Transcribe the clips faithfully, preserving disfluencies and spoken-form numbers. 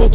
identical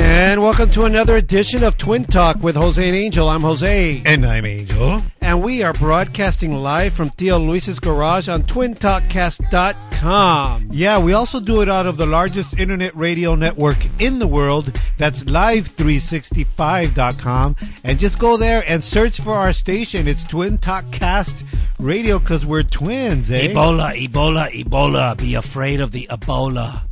And welcome to another edition of Twin Talk with Jose and Angel. I'm Jose. And I'm Angel. And we are broadcasting live from Tio Luis's garage on Twin Talk Cast dot com. Yeah, we also do it out of the largest internet radio network in the world. That's Live three sixty-five dot com. And just go there and search for our station. It's Twin Talk Cast Radio because we're twins, eh? Ebola, Ebola, Ebola. Be afraid of the Ebola.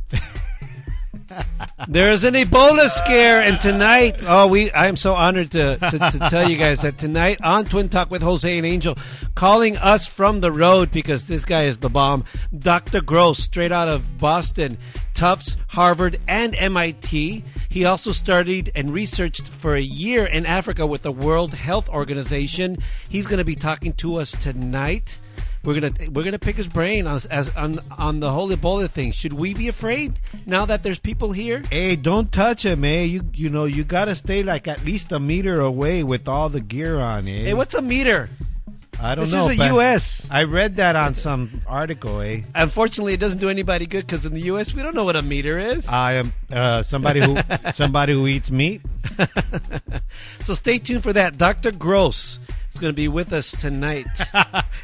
There's an Ebola scare, and tonight, oh, we I am so honored to, to, to tell you guys that tonight on Twin Talk with Jose and Angel, calling us from the road because this guy is the bomb, Doctor Gross, straight out of Boston, Tufts, Harvard, and M I T. He also studied and researched for a year in Africa with the World Health Organization. He's going to be talking to us tonight. We're gonna we're gonna pick his brain on as on on the whole Ebola thing. Should we be afraid now that there's people here? Hey, don't touch him, eh? You you know you gotta stay like at least a meter away with all the gear on, eh? Hey, what's a meter? I don't this know. This is the U S I read that on some article, eh? Unfortunately, it doesn't do anybody good because in the U S we don't know what a meter is. I am uh, somebody who somebody who eats meat. So stay tuned for that, Doctor Gross. Going to be with us tonight.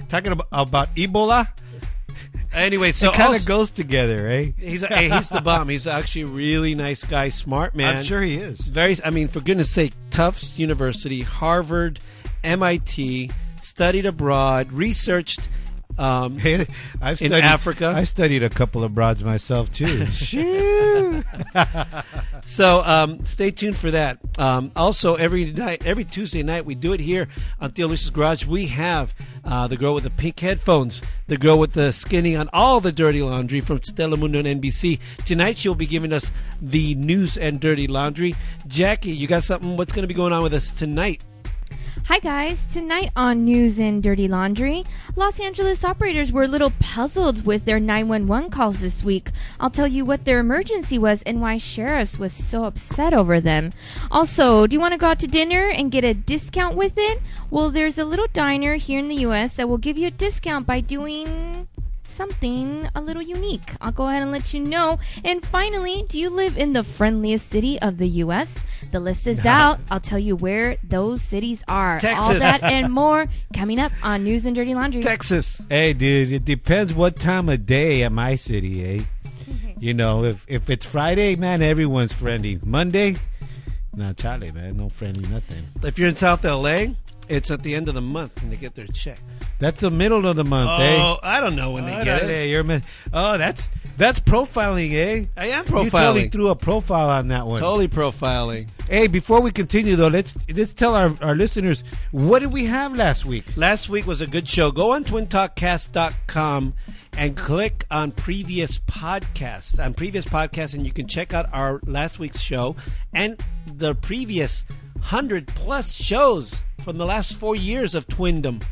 Talking about, about Ebola? Anyway, so it kind of goes together, eh? He's hey, he's the bomb. He's actually a really nice guy, smart man. I'm sure he is. Very. I mean, for goodness sake, Tufts University, Harvard, M I T, studied abroad, researched um, hey, I've studied, in Africa. I studied a couple of broads myself, too. So um, stay tuned for that. Um, also, every night, every Tuesday night, we do it here on Tio Luis's Garage. We have uh, the girl with the pink headphones, the girl with the skinny on all the dirty laundry from Telemundo and N B C. Tonight, she'll be giving us the news and dirty laundry. Jackie, you got something? What's going to be going on with us tonight? Hi, guys. Tonight on News and Dirty Laundry, Los Angeles operators were a little puzzled with their nine one one calls this week. I'll tell you what their emergency was and why sheriffs was so upset over them. Also, do you want to go out to dinner and get a discount with it? Well, there's a little diner here in the U S that will give you a discount by doing something a little unique. I'll go ahead and let you know. And finally, do you live in the friendliest city of the U S? The list is out. I'll tell you where those cities are. Texas. All that and more coming up on News and Dirty Laundry. Texas. Hey, dude, it depends what time of day at my city, eh? You know, if, if it's Friday, man, everyone's friendly. Monday, nah, Charlie, man, no friendly nothing. If you're in South L A, it's at the end of the month when they get their check. That's the middle of the month, oh, eh? Oh, I don't know when they oh, get it. You're min- oh, that's that's profiling, eh? I am profiling. You totally threw a profile on that one. Totally profiling. Hey, before we continue, though, let's let's tell our, our listeners, what did we have last week? Last week was a good show. Go on Twin Talk Cast dot com and click on previous podcasts, on previous podcasts, and you can check out our last week's show and the previous one hundred plus shows from the last four years of Twindom.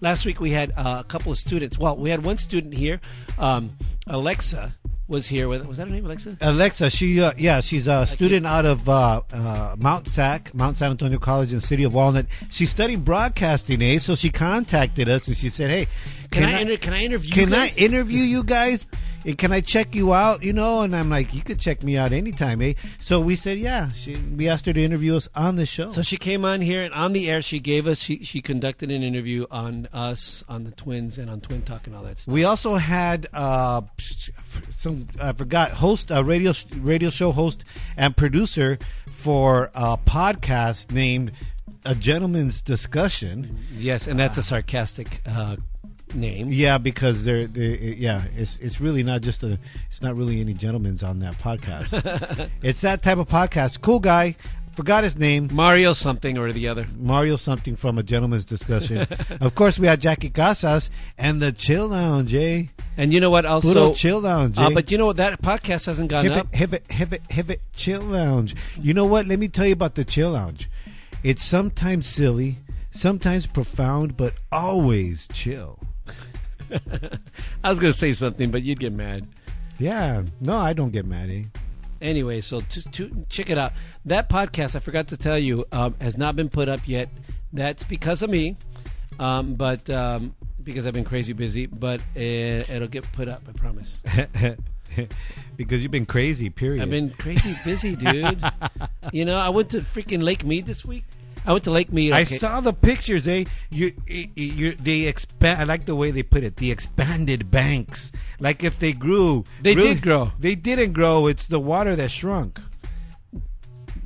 Last week we had uh, a couple of students. Well, we had one student here. Um, Alexa was here with. Was that her name, Alexa? Alexa. She, uh, yeah, she's a student out of uh, uh, Mount Sac, Mount San Antonio College in the city of Walnut. She's studying broadcasting, eh? So she contacted us and she said, "Hey, can, can I, I inter- can I interview? Can you guys? I interview you guys? And can I check you out? You know?" And I'm like, "You could check me out anytime, eh?" So we said, "Yeah." She, we asked her to interview us on the show. So she came on here, and on the air, she gave us. She, she conducted an interview on us, on the twins, and on Twin Talk and all that stuff. We also had uh, some I forgot host, a radio radio show host and producer for a podcast named A Gentleman's Discussion. Yes, and that's uh, a sarcastic Uh, name, yeah, because they're, they're yeah, it's it's really not just a, it's not really any gentlemen's on that podcast. It's that type of podcast. Cool guy, forgot his name, Mario something or the other, Mario something from A Gentleman's Discussion. Of course, we had Jackie Casas and the Chill Lounge, eh? And you know what? Also, Pluto Chill Lounge. Uh, but you know what? That podcast hasn't gone have up. It, have it, have it, have it, Chill Lounge. You know what? Let me tell you about the Chill Lounge. It's sometimes silly, sometimes profound, but always chill. I was going to say something, but you'd get mad. Yeah. No, I don't get mad, eh? Anyway, so t- t- check it out. That podcast, I forgot to tell you, um, has not been put up yet. That's because of me, um, but um, because I've been crazy busy. But it, it'll get put up, I promise. Because you've been crazy, period. I've been crazy busy, dude. You know, I went to freaking Lake Mead this week. I went to Lake Mead. Okay. I saw the pictures, eh? You, you, you, they expand. I like the way they put it. The expanded banks, like if they grew, they really, did grow. They didn't grow. It's the water that shrunk.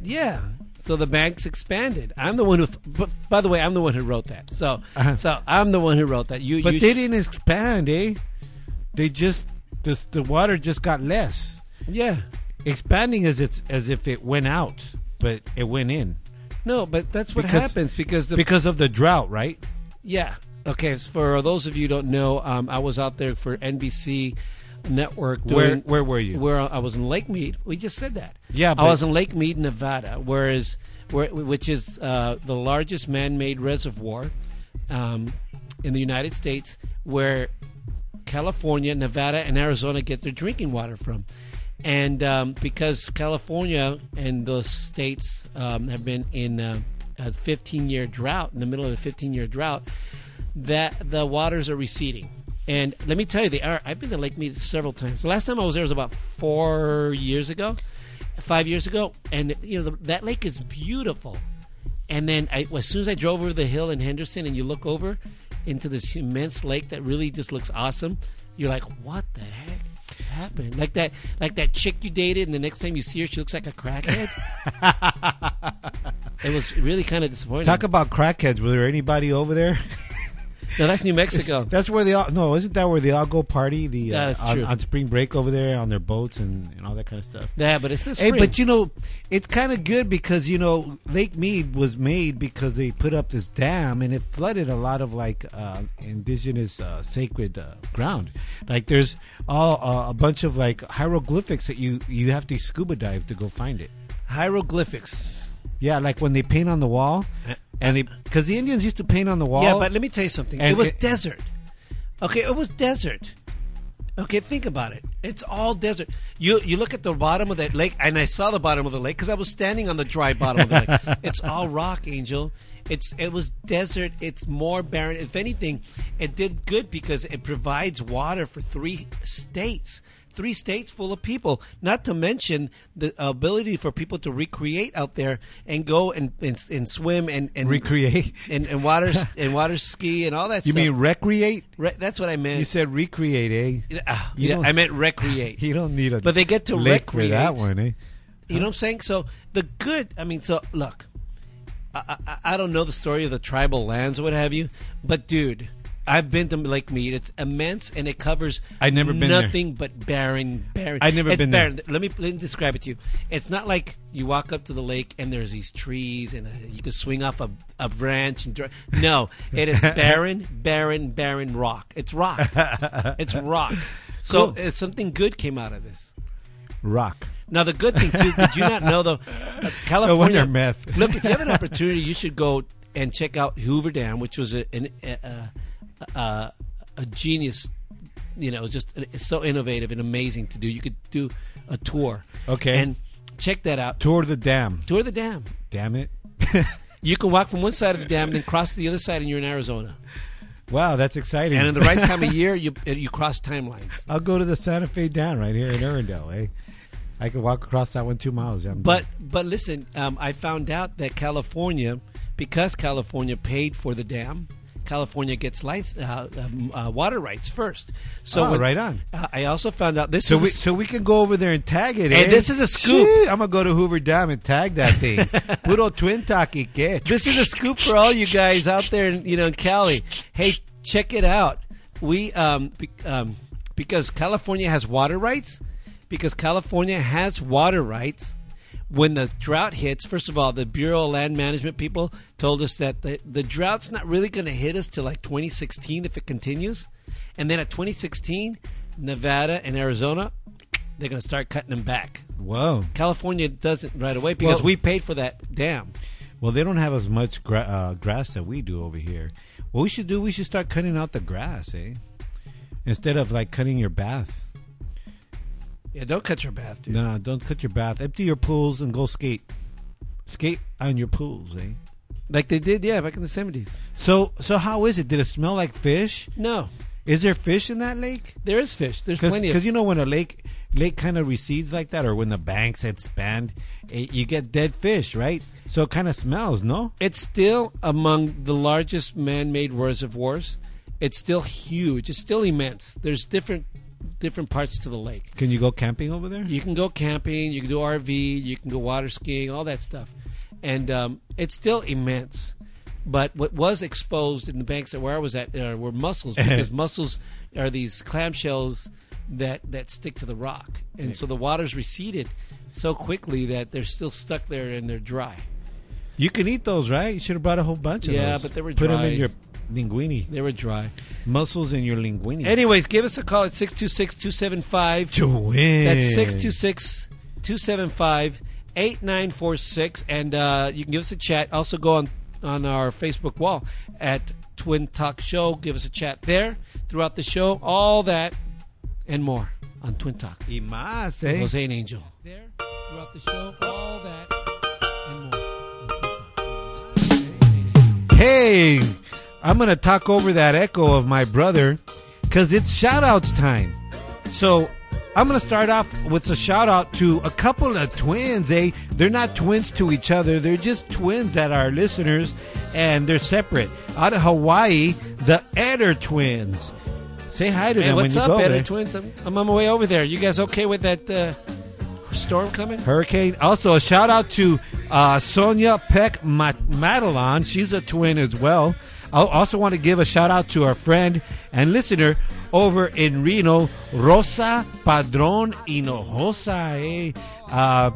Yeah. So the banks expanded. I'm the one who. But by the way, I'm the one who wrote that. So, uh-huh. so I'm the one who wrote that. You, but you they sh- didn't expand, eh? They just the the water just got less. Yeah. Expanding as it's as if it went out, but it went in. No, but that's what because, happens because the, because of the drought, right? Yeah. Okay. For those of you who don't know, um, I was out there for N B C Network. Doing, where where were you? Where I was in Lake Mead. We just said that. Yeah. But I was in Lake Mead, Nevada, whereas where which is uh, the largest man-made reservoir um, in the United States, where California, Nevada, and Arizona get their drinking water from. And um, because California and those states um, have been in uh, a fifteen-year drought, in the middle of a fifteen-year drought, that the waters are receding. And let me tell you, they are. I've been to Lake Mead several times. The last time I was there was about four years ago, five years ago. And, you know, the, that lake is beautiful. And then I, as soon as I drove over the hill in Henderson and you look over into this immense lake that really just looks awesome, you're like, what the heck? Happened like that, like that chick you dated, and the next time you see her, she looks like a crackhead. It was really kind of disappointing. Talk about crackheads. Was there anybody over there? No, that's New Mexico. It's, that's where they all. No, isn't that where they all go party? The yeah, that's uh, on, true. on spring break over there on their boats and, and all that kind of stuff. Yeah, but it's this. Hey, but you know, it's kind of good because you know Lake Mead was made because they put up this dam and it flooded a lot of like uh, indigenous uh, sacred uh, ground. Like there's all uh, a bunch of like hieroglyphics that you you have to scuba dive to go find it. Hieroglyphics. Yeah, like when they paint on the wall, and they because the Indians used to paint on the wall. Yeah, but let me tell you something. It was it, desert. Okay, it was desert. Okay, think about it. It's all desert. You you look at the bottom of that lake, and I saw the bottom of the lake because I was standing on the dry bottom of the lake. It's all rock, Angel. It's it was desert. It's more barren. If anything, it did good because it provides water for three states. Three states full of people, not to mention the ability for people to recreate out there and go and and, and swim and, and recreate and, and water and water ski and all that you stuff. You mean recreate? Re- that's what I meant. You said recreate, eh? Uh, yeah, I meant recreate. You don't need a but they get to recreate that one, eh? Huh? You know what I'm saying? So the good. I mean, so look, I, I, I don't know the story of the tribal lands or what have you, but dude. I've been to Lake Mead. It's immense, and it covers I've never been nothing there. but barren. barren. I've never it's been barren. there. Let me, let me describe it to you. It's not like you walk up to the lake, and there's these trees, and uh, you can swing off a, a branch. And dr- No. It is barren, barren, barren rock. It's rock. It's rock. So cool. uh, something good came out of this. Rock. Now, the good thing, too, did you not know, though, uh, California. No wonder meth. Look, if you have an opportunity, you should go and check out Hoover Dam, which was a, an... A, a, Uh, a genius, you know, just it's so innovative and amazing to do. You could do a tour. Okay. And check that out. Tour the dam. Tour the dam. Damn it. You can walk from one side of the dam and then cross to the other side and you're in Arizona. Wow, that's exciting. And in the right time of year, you you cross timelines. I'll go to the Santa Fe Dam right here in Irondale, eh? I can walk across that one two miles. I'm but, but listen, um, I found out that California, because California paid for the dam, California gets lights, uh, um, uh, water rights first. So oh, when, right on. Uh, I also found out this so is... We, so we can go over there and tag it. Hey, eh? This is a scoop. Gee, I'm going to go to Hoover Dam and tag that thing. Puro twin talk y que. This is a scoop for all you guys out there in, you know, in Cali. Hey, check it out. We um, be, um, Because California has water rights, because California has water rights... When the drought hits, first of all, the Bureau of Land Management people told us that the, the drought's not really going to hit us till like twenty sixteen if it continues. And then at twenty sixteen, Nevada, and Arizona, they're going to start cutting them back. Whoa. California doesn't right away because well, we paid for that dam. Well, they don't have as much gra- uh, grass that we do over here. What we should do, we should start cutting out the grass, eh? Instead of, like, cutting your bath. Yeah, don't cut your bath, dude. Nah, don't cut your bath. Empty your pools and go skate. Skate on your pools, eh? Like they did, yeah, back in the seventies. So so how is it? Did it smell like fish? No. Is there fish in that lake? There is fish. There's Cause, plenty of fish. Because, you know, when a lake lake kind of recedes like that, or when the banks expand, it, you get dead fish, right? So it kind of smells, no? It's still among the largest man-made reservoirs. It's still huge. It's still immense. There's different different parts to the lake. Can you go camping over there? You can go camping. You can do R V. You can go water skiing, all that stuff. And um, it's still immense. But what was exposed in the banks that where I was at uh, were mussels, because mussels are these clamshells that, that stick to the rock. And so the water's receded so quickly that they're still stuck there and they're dry. You can eat those, right? You should have brought a whole bunch of yeah, those. Yeah, but they were dry. Put them in your linguine. They were dry. Mussels in your linguine. Anyways, give us a call at six two six, two seven five. To win. That's six two six, two seven five, eight nine four six. And uh, you can give us a chat. Also go on. on our Facebook wall at Twin Talk Show. Give us a chat there throughout the show. All that and more on Twin Talk. Y más, eh? Jose and Angel. There throughout the show. All that and more on Twin Talk. Hey, I'm going to talk over that echo of my brother because it's shout-outs time. So I'm going to start off with a shout-out to a couple of twins, eh? They're not twins to each other. They're just twins that are listeners, and they're separate. Out of Hawaii, the Eder twins. Say hi to hey, them when you up, go Eder there. What's up, Eder twins? I'm on my way over there. You guys okay with that uh, storm coming? Hurricane. Also, a shout-out to uh, Sonia Peck Madelon. She's a twin as well. I also want to give a shout-out to our friend and listener over in Reno, Rosa Padron Hinojosa. Eh? Uh,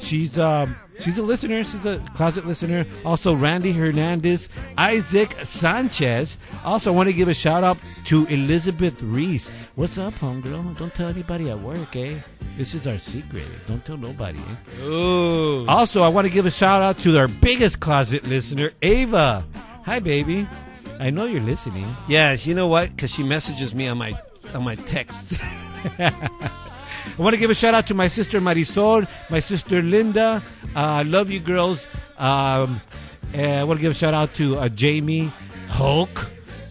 she's um, she's a listener. She's a closet listener. Also, Randy Hernandez, Isaac Sanchez. Also, want to give a shout-out to Elizabeth Reese. What's up, homegirl? Don't tell anybody at work, eh? This is our secret. Don't tell nobody, eh? Ooh. Also, I want to give a shout-out to our biggest closet listener, Ava. Hi, baby. I know you're listening. Yes, you know what? Because she messages me on my on my texts. I want to give a shout-out to my sister Marisol, my sister Linda. I uh, love you, girls. Um, I want to give a shout-out to uh, Jamie, Hulk,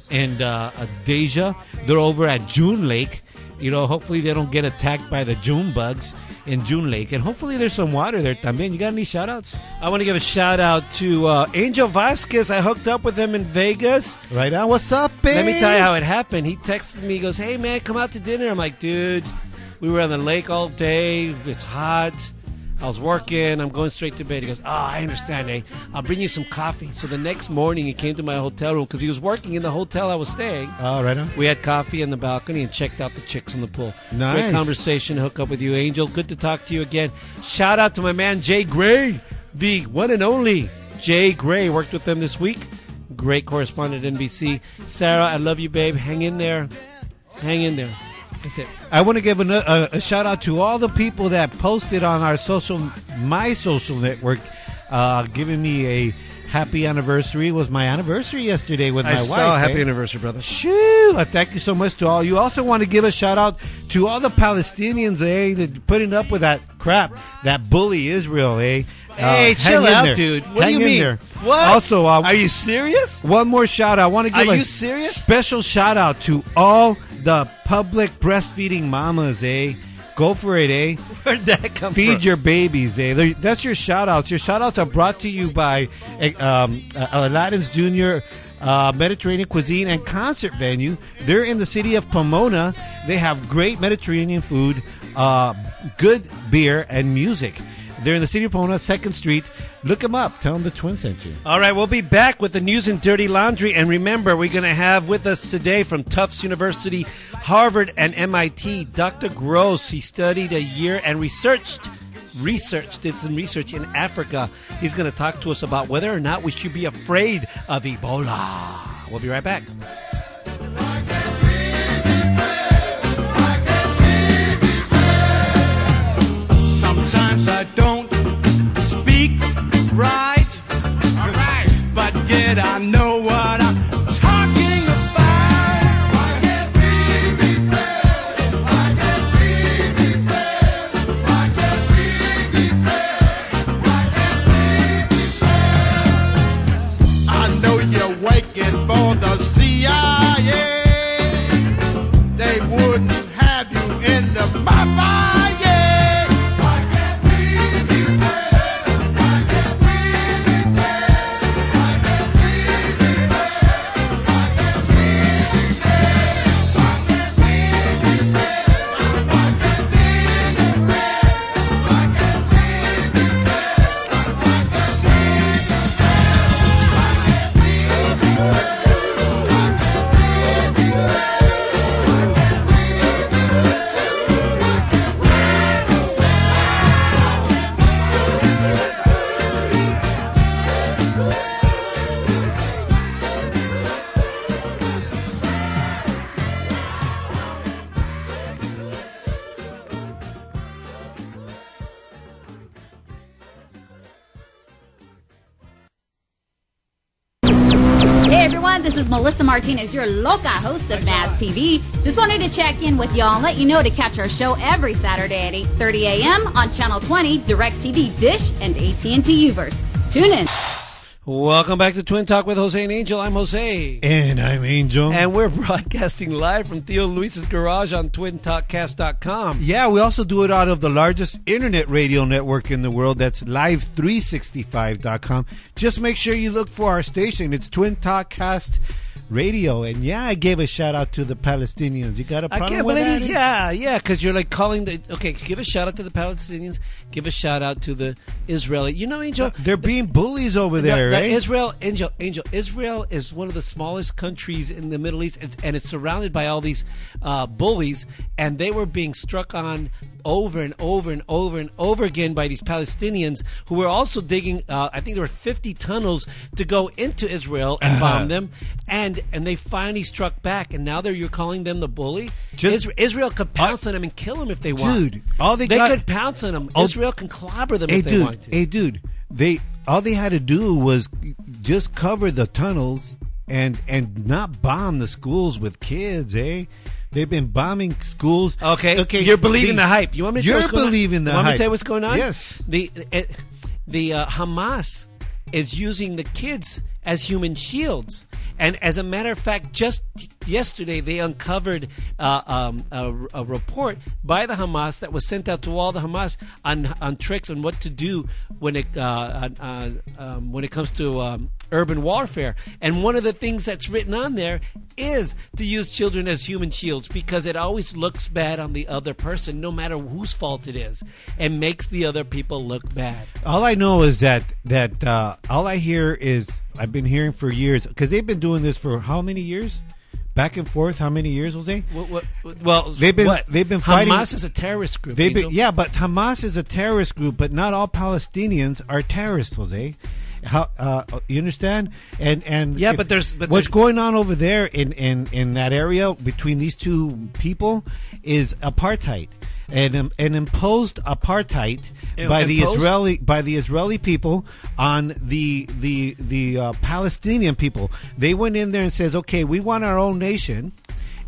and uh, uh, Deja. They're over at June Lake. You know, hopefully they don't get attacked by the June bugs in June Lake. And hopefully there's some water there también. You got any shout-outs? I want to give a shout-out to uh, Angel Vasquez. I hooked up with him in Vegas. Right on. What's up, babe? Let me tell you how it happened. He texted me. He goes, hey, man, come out to dinner. I'm like, dude, we were on the lake all day. It's hot. I was working. I'm going straight to bed. He goes, oh, I understand, eh? I'll bring you some coffee. So the next morning, he came to my hotel room because he was working in the hotel I was staying. Oh, right on. We had coffee on the balcony and checked out the chicks in the pool. Nice. Great conversation. Hook up with you, Angel. Good to talk to you again. Shout out to my man, Jay Gray, the one and only Jay Gray. Worked with them this week. Great correspondent at N B C. Sarah, I love you, babe. Hang in there. Hang in there. That's it. I want to give a, a, a shout out to all the people that posted on our social, my social network, uh, giving me a happy anniversary. It was my anniversary yesterday with I my wife. I saw a happy eh? anniversary, brother. Shoo! Thank you so much to all. You also want to give a shout out to all the Palestinians, eh, that putting up with that crap, that bully Israel, eh. Uh, hey, chill out, there. dude. What hang do you mean? There. What? Also, uh, are you serious? One more shout out. I want to give are a you serious? special shout out to all the public breastfeeding mamas, eh? Go for it, eh? Where'd that come Feed from? Feed your babies, eh? They're, that's your shout outs. Your shout outs are brought to you by um, Aladdin's Junior Uh, Mediterranean Cuisine and Concert Venue. They're in the city of Pomona. They have great Mediterranean food, uh, good beer, and music. They're in the city of Pomona, second street. Look them up. Tell them the Twin sent you. All right, we'll be back with the news and dirty laundry. And remember, we're going to have with us today from Tufts University, Harvard, and M I T, Doctor Gross. He studied a year and researched, researched, did some research in Africa. He's going to talk to us about whether or not we should be afraid of Ebola. We'll be right back. everyone. This is Melissa Martinez, your loca host of Mass T V. Just wanted to check in with y'all and let you know to catch our show every Saturday at eight thirty a.m. on Channel twenty, DirecTV, Dish, and A T and T U-verse. Tune in. Welcome back to Twin Talk with Jose and Angel. I'm Jose. And I'm Angel. And we're broadcasting live from Theo Luis's garage on twin talk cast dot com. Yeah, we also do it out of the largest internet radio network in the world. That's live three sixty-five dot com. Just make sure you look for our station. It's Twin Talk Cast Radio. And yeah, I gave a shout out to the Palestinians. You got a problem I can't with believe that? It. Yeah, yeah, because you're like calling the... Okay, give a shout out to the Palestinians. Give a shout out to the Israeli. You know, Angel... Well, they're being bullies over there, no, right? Israel, Angel, Angel, Israel is one of the smallest countries in the Middle East, and, and it's surrounded by all these uh, bullies, and they were being struck on over and over and over and over again by these Palestinians who were also digging, uh, I think there were fifty tunnels to go into Israel and bomb uh-huh. them, and and they finally struck back, and now they're you're calling them the bully? Just, Isra- Israel could pounce uh, on them and kill them if they want. Dude, all they, they got, could pounce on them. All, Israel can clobber them hey, if they dude, want to. Hey, dude, they all they had to do was just cover the tunnels and and not bomb the schools with kids, eh? They've been bombing schools. Okay, okay. You're believing the, the hype. You want me to tell you what's going on? You're believing the hype. You want me to tell you what's going on? Yes. The uh, the uh, Hamas is using the kids as human shields. And as a matter of fact, just yesterday they uncovered uh, um, a, a report by the Hamas that was sent out to all the Hamas on on tricks on what to do when it uh, uh, um, when it comes to um, urban warfare. And one of the things that's written on there is to use children as human shields because it always looks bad on the other person, no matter whose fault it is, and makes the other people look bad. All I know is that that uh, all I hear is. I've been hearing for years, because they've been doing this for how many years? Back and forth, how many years, Jose? What, what, what, well, they've been, what? They've been fighting. Hamas is a terrorist group. They've been, yeah, but Hamas is a terrorist group, but not all Palestinians are terrorists, Jose. How, uh, you understand? And and yeah, if, but there's but what's there's, going on over there in, in, in that area between these two people is apartheid. And um, and imposed apartheid it, by imposed? the Israeli by the Israeli people on the the the uh, Palestinian people. They went in there and says, "Okay, we want our own nation,"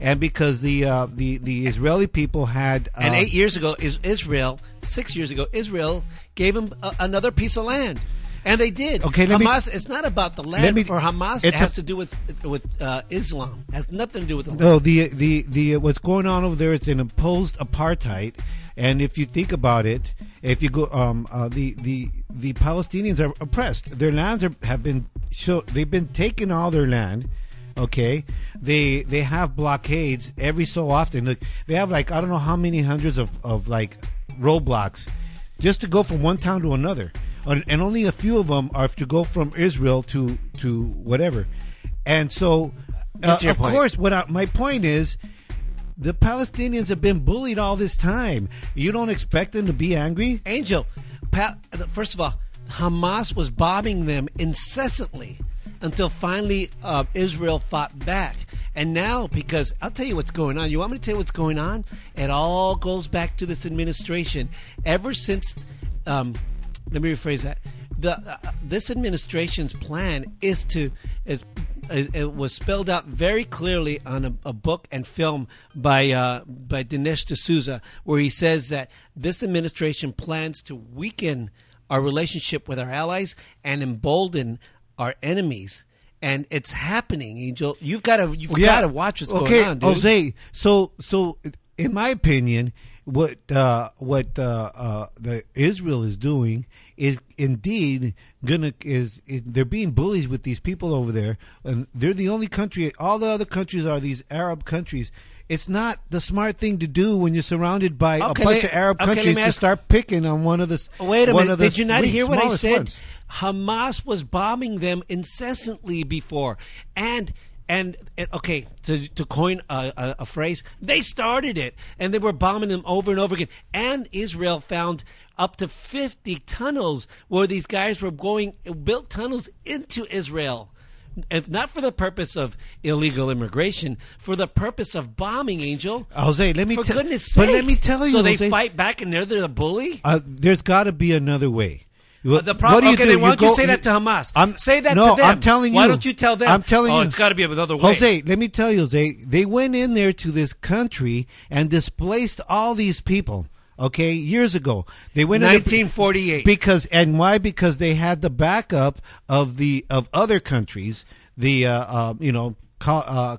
and because the uh, the the Israeli people had uh, and eight years ago is Israel six years ago Israel gave them a, another piece of land. And they did. Okay, let Hamas. Me, it's not about the land me, for Hamas. It has a, to do with with uh, Islam. It has nothing to do with the land. No, the the the what's going on over there? It's an imposed apartheid. And if you think about it, if you go, um, uh, the the the Palestinians are oppressed. Their lands are, have been so they've been taking all their land. Okay, they they have blockades every so often. Look, they have like I don't know how many hundreds of of like roadblocks, just to go from one town to another. And only a few of them are to go from Israel to, to whatever. And so, uh, of point. course, what I, my point is, the Palestinians have been bullied all this time. You don't expect them to be angry? Angel, Pal- first of all, Hamas was bombing them incessantly until finally uh, Israel fought back. And now, because I'll tell you what's going on. You want me to tell you what's going on? It all goes back to this administration. Ever since... Um, Let me rephrase that. The uh, this administration's plan is to is, is it was spelled out very clearly on a, a book and film by uh, by Dinesh D'Souza, where he says that this administration plans to weaken our relationship with our allies and embolden our enemies, and it's happening. Angel, you've got to you've yeah. got to watch what's okay, going on, dude. Jose, so so in my opinion. What uh, what uh, uh, the Israel is doing is indeed gonna is, is they're being bullies with these people over there, and they're the only country. All the other countries are these Arab countries. It's not the smart thing to do when you're surrounded by okay, a bunch they, of Arab okay, countries ask, to start picking on one of the. Wait a one minute! Of the did you not hear what I said? Ones. Hamas was bombing them incessantly before, and. And, and, okay, to to coin a, a, a phrase, they started it, and they were bombing them over and over again. And Israel found up to fifty tunnels where these guys were going, built tunnels into Israel. If not for the purpose of illegal immigration, for the purpose of bombing, Angel. Jose, let me for t- goodness sake. But let me tell you, so they Jose, fight back, and they're, they're the bully? Uh, there's got to be another way. Uh, the problem, what do you okay, do? Then why you don't go, you say that to Hamas? I'm, say that no, to them. I'm telling you. Why don't you tell them? I'm telling oh, you. It's got to be another way. Jose, let me tell you, they, they went in there to this country and displaced all these people, okay, years ago. They went nineteen forty-eight. In because, and why? Because they had the backup of the of other countries, the, uh, uh, you know, Uh,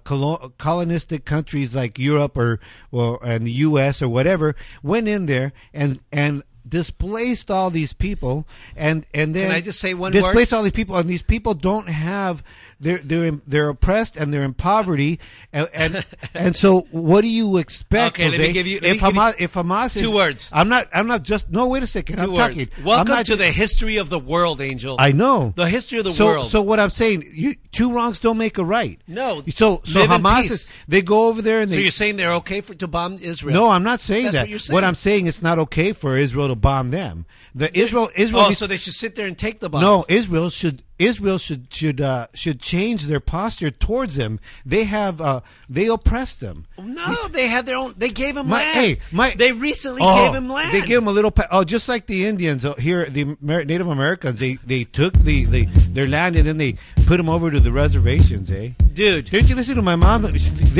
colonistic countries like Europe or, or and the U S or whatever went in there and, and displaced all these people and, and then Can I just say one displaced word? all these people and these people don't have they're they're they're oppressed and they're in poverty and and, and so what do you expect? Okay, Jose, let me give you let if me Hamas give you if Hamas two is, words. I'm not I'm not just no wait a second. Two I'm words. talking. Welcome I'm not, to the history of the world, Angel. I know the history of the so, world. So what I'm saying, you, two wrongs don't make a right. No. So so Hamas is, they go over there and they. So you're saying they're okay for to bomb Israel? No, I'm not saying That's that. What, you're saying. what I'm saying it's not okay for Israel to bomb them. The Israel, Israel. Oh, so they should sit there and take the bomb. No, Israel should. Israel should should uh, should change their posture towards them. They have uh, they oppressed them. No, they have their own. They gave him land. Hey, my, they recently oh, gave him land. They gave him a little. Oh, just like the Indians here, the Native Americans. They they took the, the their land and then they put them over to the reservations. Eh, dude, didn't you listen to my mom?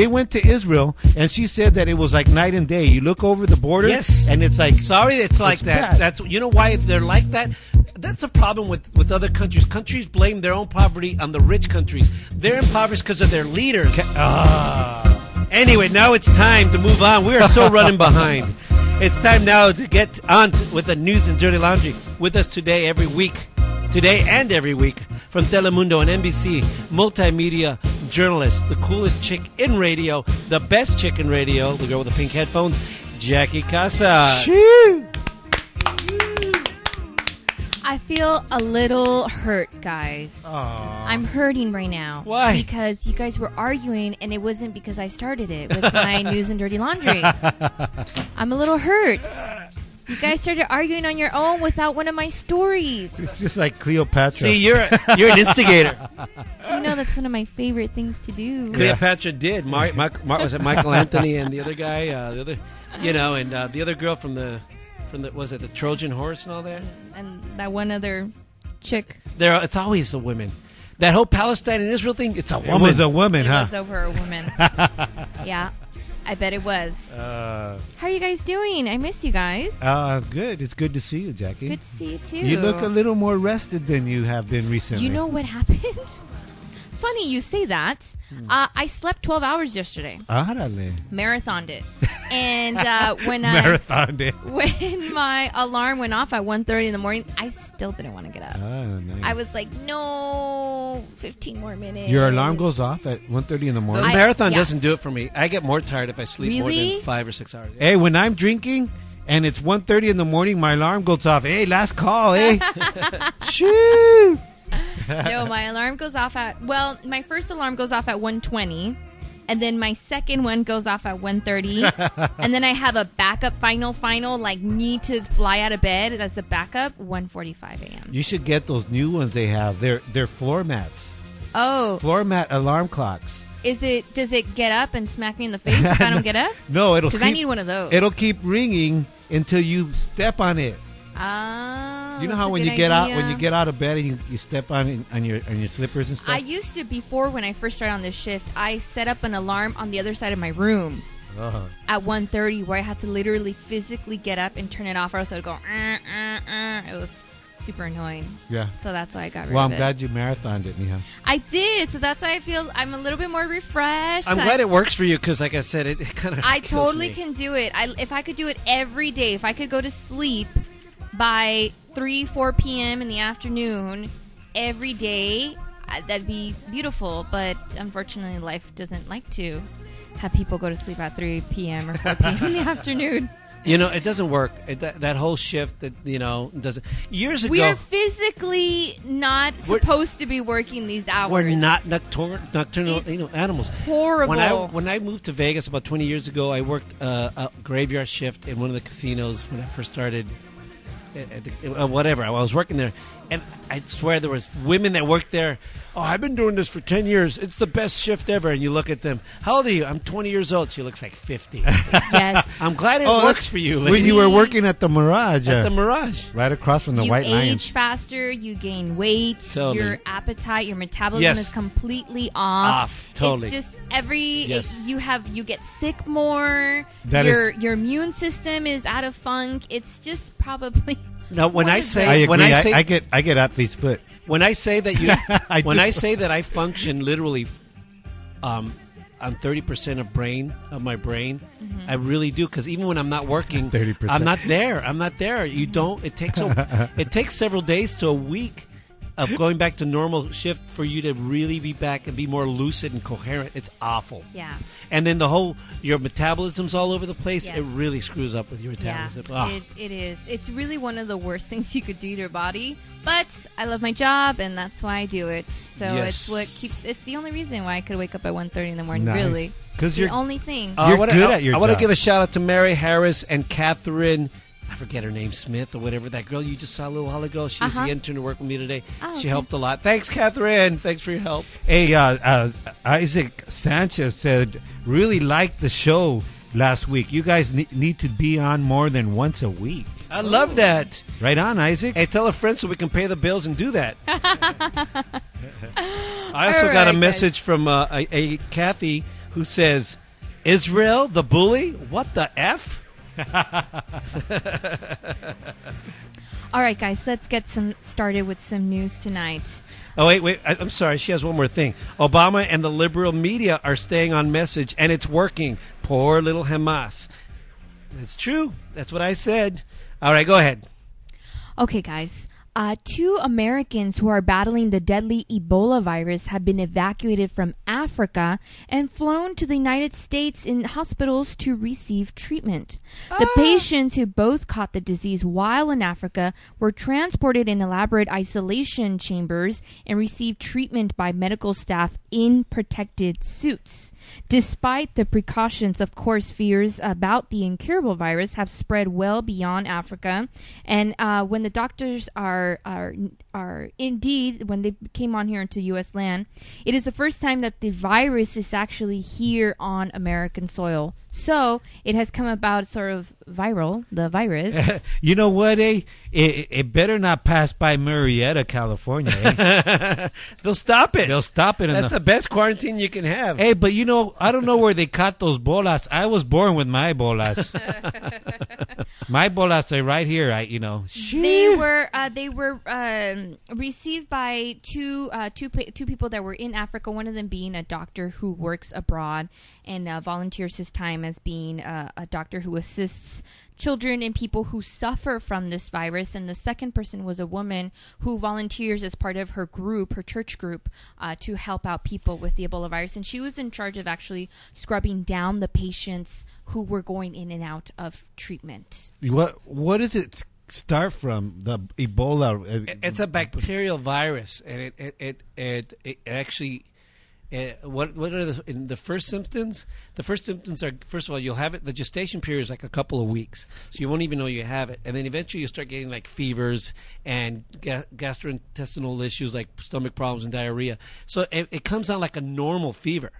They went to Israel and she said that it was like night and day. You look over the border, yes, and it's like sorry, it's like it's that. Bad. That's you know why they're like that. That's a problem with, with other countries. Countries blame their own poverty on the rich countries. They're impoverished because of their leaders. Uh. Anyway, now it's time to move on. We are so running behind. It's time now to get on to, with the news and dirty laundry. With us today, every week, today and every week, from Telemundo and N B C, multimedia journalist, the coolest chick in radio, the best chick in radio, the girl with the pink headphones, Jackie Casa. Shoo. I feel a little hurt, guys. Aww. I'm hurting right now. Why? Because you guys were arguing, and it wasn't because I started it with my news and dirty laundry. I'm a little hurt. You guys started arguing on your own without one of my stories. It's just like Cleopatra. See, you're a, you're an instigator. You know, that's one of my favorite things to do. Cleopatra did. Mar- Mar- Mar- was it Michael Anthony and the other guy? Uh, the other, you know, and uh, the other girl from the... From the, was it the Trojan horse and all that? And that one other chick. There, are, it's always the women. That whole Palestine and Israel thing, it's a woman. It was a woman, it huh? It was over a woman. Yeah, I bet it was. Uh, How are you guys doing? I miss you guys. Uh, good. It's good to see you, Jackie. Good to see you, too. You look a little more rested than you have been recently. You know what happened? Funny you say that. Uh, I slept twelve hours yesterday. Arale. Marathoned it. And uh, when I marathoned it, when my alarm went off at one thirty in the morning, I still didn't want to get up. Oh, nice. I was like, no, fifteen more minutes. Your alarm goes off at one thirty in the morning? The marathon I, yeah. doesn't do it for me. I get more tired if I sleep really? more than five or six hours. Yeah. Hey, when I'm drinking and it's one thirty in the morning, my alarm goes off. Hey, last call, eh? Shoo! No, my alarm goes off at, well, my first alarm goes off at one twenty, and then my second one goes off at one thirty, and then I have a backup final, final, like need to fly out of bed. That's a backup, one forty-five a.m. You should get those new ones they have. They're, they're floor mats. Oh. Floor mat alarm clocks. Is it? Does it get up and smack me in the face if I don't get up? No, it'll keep. Because I need one of those. It'll keep ringing until you step on it. Oh, you know how when you get idea. out when you get out of bed and you, you step on in, on your on your slippers and stuff. I used to before when I first started on this shift. I set up an alarm on the other side of my room uh-huh. at one thirty, where I had to literally physically get up and turn it off, or else I'd go. Uh, uh, uh. It was super annoying. Yeah. So that's why I got rid well, of it. Well, I'm glad you marathoned it, Mija. I did. So that's why I feel I'm a little bit more refreshed. I'm I, glad it works for you because, like I said, it, it kind of. I totally me. can do it. I if I could do it every day, if I could go to sleep by three, four p.m. in the afternoon every day, uh, that'd be beautiful. But unfortunately, life doesn't like to have people go to sleep at three p.m. or four p.m. in the afternoon. You know, it doesn't work. It, that, that whole shift, that you know, doesn't. Years ago, we are physically not supposed to be working these hours. We're not noctur- nocturnal, it's you know, animals. Horrible. When I when I moved to Vegas about twenty years ago, I worked uh, a graveyard shift in one of the casinos when I first started. At the, whatever I was working there, And I swear there was women that worked there. Oh, I've been doing this for ten years. It's the best shift ever. And you look at them. How old are you? I'm twenty years old. She looks like fifty. Yes. I'm glad it oh, works for you. Lady. When you were working at the Mirage. At the Mirage. Right across from the you White Lion. You age faster. You gain weight. Tell your me. Appetite, your metabolism yes. is completely off. Off. Totally. It's just every, yes. it, you have, you get sick more. That your, is, your immune system is out of funk. It's just probably... No, when I say, I agree. when I say, I, I get, I get athlete's foot. When I say that you, I when do. I say that I function literally, um, on thirty percent of brain of my brain, mm-hmm. I really do because even when I'm not working, thirty percent. I'm not there. I'm not there. You don't. It takes a, it takes several days to a week of going back to normal shift for you to really be back and be more lucid and coherent. It's awful. Yeah. And then the whole, your metabolism's all over the place. Yes. It really screws up with your metabolism. Yeah, oh. it, it is. It's really one of the worst things you could do to your body. But I love my job, and that's why I do it. So yes. it's what keeps. It's the only reason why I could wake up at one thirty in the morning, nice. Really. Because you're the only thing. Uh, you're wanna, good I, at your I job. I want to give a shout-out to Mary Harris and Catherine... I forget her name, Smith or whatever. That girl you just saw a little while ago. She was uh-huh. the intern who worked with me today. Oh, she okay. helped a lot. Thanks, Catherine. Thanks for your help. Hey, uh, uh, Isaac Sanchez said, really liked the show last week. You guys ne- need to be on more than once a week. I love Ooh. That. Right on, Isaac. Hey, tell a friend so we can pay the bills and do that. I also right, got a guys. message from uh, a, a Kathy who says, Israel, the bully? What the F? All right, guys, let's get some started with some news tonight. Oh, wait, wait. I, I'm sorry. She has one more thing. Obama and the liberal media are staying on message, and it's working. Poor little Hamas. That's true. That's what I said. All right, go ahead. Okay, guys. Uh, two Americans who are battling the deadly Ebola virus have been evacuated from Africa and flown to the United States in hospitals to receive treatment. Ah. The patients who both caught the disease while in Africa were transported in elaborate isolation chambers and received treatment by medical staff in protected suits. Despite the precautions, of course, fears about the incurable virus have spread well beyond Africa. And uh, when the doctors are, are are indeed, when they came on here into U S land, it is the first time that the virus is actually here on American soil. So it has come about sort of viral, the virus. You know what, eh? It, it better not pass by Murrieta, California. Eh? They'll stop it. They'll stop it. That's the-, the best quarantine you can have. Hey, but you know, I don't know where they caught those bolas. I was born with my bolas. My bolas are right here. I, you know, they were uh, they were um, received by two uh, two two people that were in Africa. One of them being a doctor who works abroad and uh, volunteers his time as being uh, a doctor who assists children and people who suffer from this virus. And the second person was a woman who volunteers as part of her group, her church group, uh, to help out people with the Ebola virus. And she was in charge of actually scrubbing down the patients who were going in and out of treatment. What, what does it start from, the Ebola? It's a bacterial virus, and it, it, it, it, it actually... Uh, what what are the, in the first symptoms? The first symptoms are, first of all, you'll have it. The gestation period is like a couple of weeks, so you won't even know you have it. And then eventually you start getting like fevers and ga- gastrointestinal issues like stomach problems and diarrhea. So it, it comes on like a normal fever,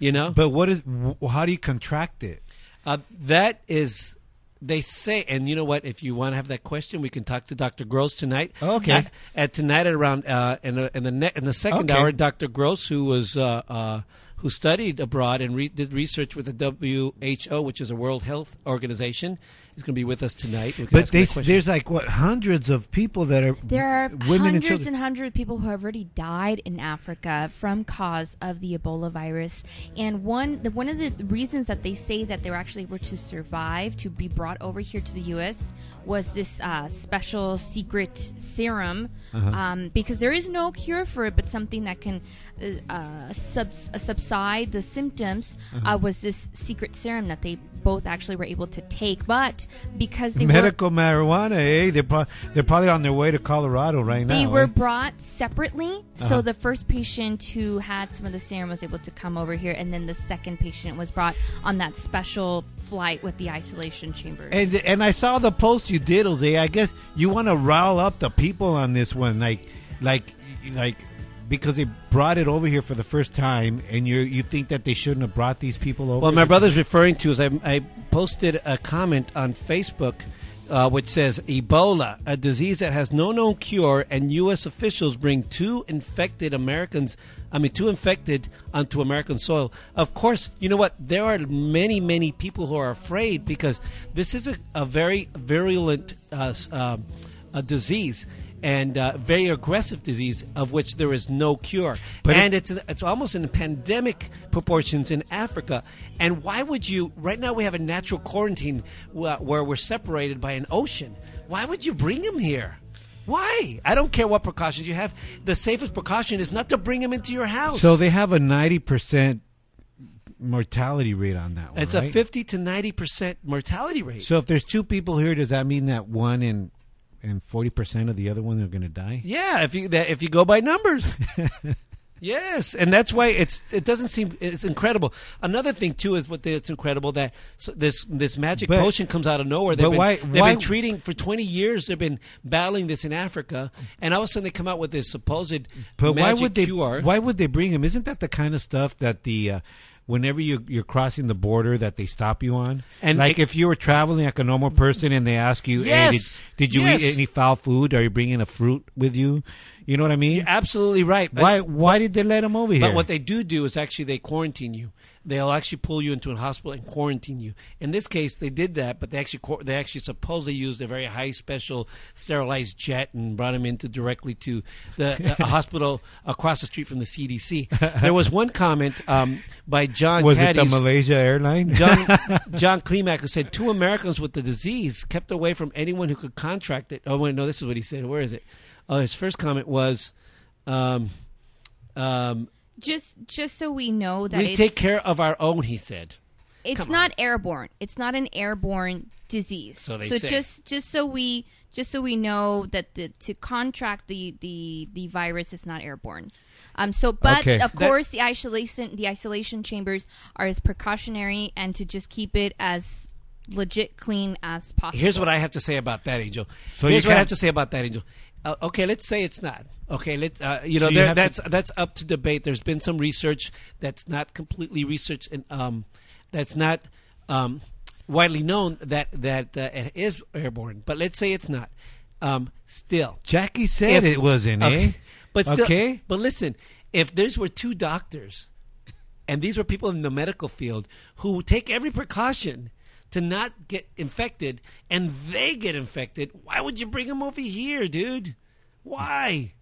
you know? But what is? How do you contract it? Uh, that is... They say, and you know what? If you want to have that question, we can talk to Doctor Gross tonight. Okay. At, at tonight at around uh, in the in the, ne- in the second okay. hour, Doctor Gross, who was uh, uh, who studied abroad and re- did research with the W H O, which is a World Health Organization, is going to be with us tonight. We can but they, there's like what hundreds of people that are there are women hundreds and, children. and hundreds of people who have already died in Africa from cause of the Ebola virus. And one the, one of the reasons that they say that they were actually able to survive to be brought over here to the U S was this uh, special secret serum, uh-huh. um, because there is no cure for it, but something that can uh, subs, uh, subs subside the symptoms uh-huh. uh, was this secret serum that they both actually were able to take. But because they medical were, marijuana, eh? They're, pro- they're probably on their way to Colorado right now. They were eh? brought separately. Uh-huh. So the first patient who had some of the serum was able to come over here, and then the second patient was brought on that special flight with the isolation chamber. And and I saw the post you did, Jose. I guess you want to rile up the people on this one, like like like. Because they brought it over here for the first time, and you you think that they shouldn't have brought these people over? Well, my brother's referring to is I, I posted a comment on Facebook uh, which says, Ebola, a disease that has no known cure, and U S officials bring two infected Americans, I mean, two infected onto American soil. Of course, you know what? There are many, many people who are afraid because this is a, a very virulent uh, uh, a disease. And uh, very aggressive disease of which there is no cure. But and it, it's it's almost in pandemic proportions in Africa. And why would you, right now we have a natural quarantine wh- where we're separated by an ocean. Why would you bring them here? Why? I don't care what precautions you have. The safest precaution is not to bring them into your house. So they have a ninety percent mortality rate on that one, It's right? a fifty to ninety percent mortality rate. So if there's two people here, does that mean that one in... and forty percent of the other ones are going to die? Yeah, if you that, if you go by numbers. Yes, and that's why it's it doesn't seem it's incredible. Another thing too is what it's incredible that so this this magic but, potion comes out of nowhere. They've, but been, why, they've why? been treating for twenty years. They've been battling this in Africa, and all of a sudden they come out with this supposed but magic why would they, cure. Why would they bring him? Isn't that the kind of stuff that the uh, whenever you, you're crossing the border that they stop you on? And like it, if you were traveling like a normal person and they ask you, yes, hey, did, did you yes. eat any foul food? Are you bringing a fruit with you? You know what I mean? You're absolutely right. Why but, Why did they let them over here? But what they do do is actually they quarantine you. They'll actually pull you into a hospital and quarantine you. In this case, they did that, but they actually they actually supposedly used a very high special sterilized jet and brought him into directly to the a hospital across the street from the C D C. There was one comment um, by John was Cadiz, it the Malaysia airline? John John Klimak, who said two Americans with the disease kept away from anyone who could contract it. Oh wait, no, this is what he said. Where is it? Oh, his first comment was. Um, um, Just just so we know that we it's, take care of our own, he said. It's Come not on. airborne. It's not an airborne disease. So they so say. just just so we just so we know that the, to contract the, the, the virus is not airborne. Um. So, but okay. of that, course, the isolation the isolation chambers are as precautionary and to just keep it as legit clean as possible. Here's what I have to say about that, Angel. So here's what I have to say about that, Angel. Uh, okay, let's say it's not. Okay, let's uh, you know so you there, that's to... that's up to debate. There's been some research that's not completely researched and um, that's not um, widely known that that uh, it is airborne. But let's say it's not. Um, still, Jackie said if, it wasn't. Okay, eh? But still, okay. But listen, if these were two doctors, and these were people in the medical field who take every precaution to not get infected, and they get infected, why would you bring them over here, dude? Why?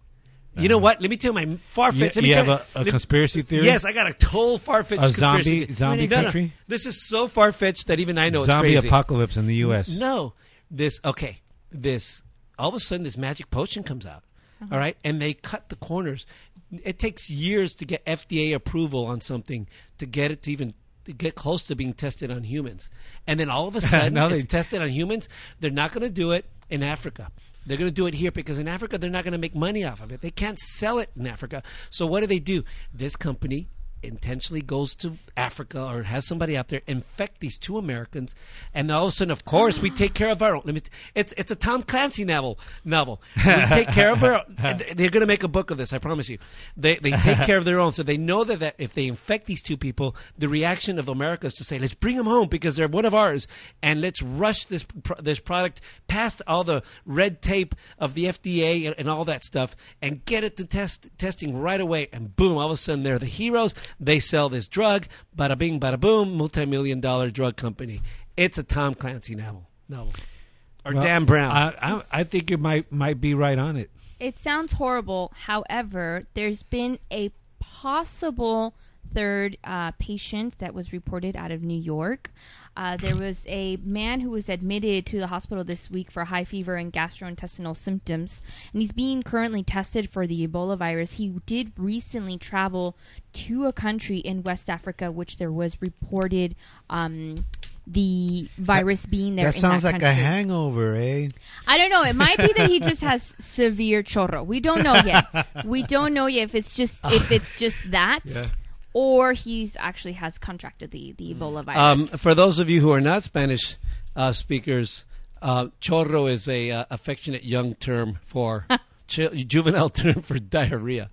Uh-huh. You know what? Let me tell you my far-fetched. You, you have a, a conspiracy me, theory? Yes, I got a total far-fetched a conspiracy zombie, theory. zombie no, country? No, this is so far-fetched that even I know zombie it's crazy. Zombie apocalypse in the U S No. This, okay, this, all of a sudden this magic potion comes out, uh-huh. all right? And they cut the corners. It takes years to get F D A approval on something to get it to even... get close to being tested on humans. And then all of a sudden, no, they... it's tested on humans. They're not going to do it in Africa. They're going to do it here because in Africa, they're not going to make money off of it. They can't sell it in Africa. So what do they do? This company intentionally goes to Africa or has somebody out there infect these two Americans. And all of a sudden, of course, we take care of our own. Let me t- it's, it's a Tom Clancy novel. novel. We take care of our own. They're going to make a book of this, I promise you. They they take care of their own. So they know that, that if they infect these two people, the reaction of America is to say, let's bring them home because they're one of ours. And let's rush this, pro- this product past all the red tape of the F D A and, and all that stuff and get it to test testing right away. And boom, all of a sudden, they're the heroes. They sell this drug, bada bing, bada boom, multi-million dollar drug company. It's a Tom Clancy novel, novel. or well, Dan Brown. I, I, I think you might might be right on it. It sounds horrible. However, there's been a possible third uh, patient that was reported out of New York. Uh, there was a man who was admitted to the hospital this week for high fever and gastrointestinal symptoms, and he's being currently tested for the Ebola virus. He did recently travel to a country in West Africa, which there was reported um, the virus that, being there. That in sounds that like country. A hangover, eh? I don't know. It might be that he just has severe chorro. We don't know yet. We don't know yet if it's just if it's just that. Yeah. Or he's actually has contracted the, the Ebola virus. Um, for those of you who are not Spanish uh, speakers, uh, chorro is a uh, affectionate young term for ju- juvenile term for diarrhea.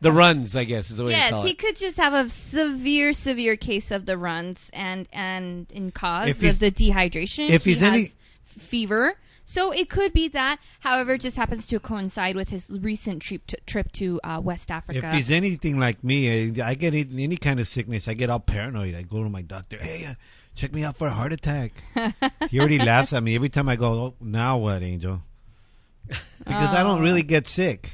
The runs, I guess, is the way yes, you call it. Yes, he could just have a severe, severe case of the runs and and in cause if of the dehydration. If he he's has any fever. So it could be that, however, it just happens to coincide with his recent trip to, trip to uh, West Africa. If he's anything like me, I, I get any, any kind of sickness. I get all paranoid. I go to my doctor. Hey, uh, check me out for a heart attack. He already laughs at me every time I go, oh, now what, Angel? Because oh. I don't really get sick,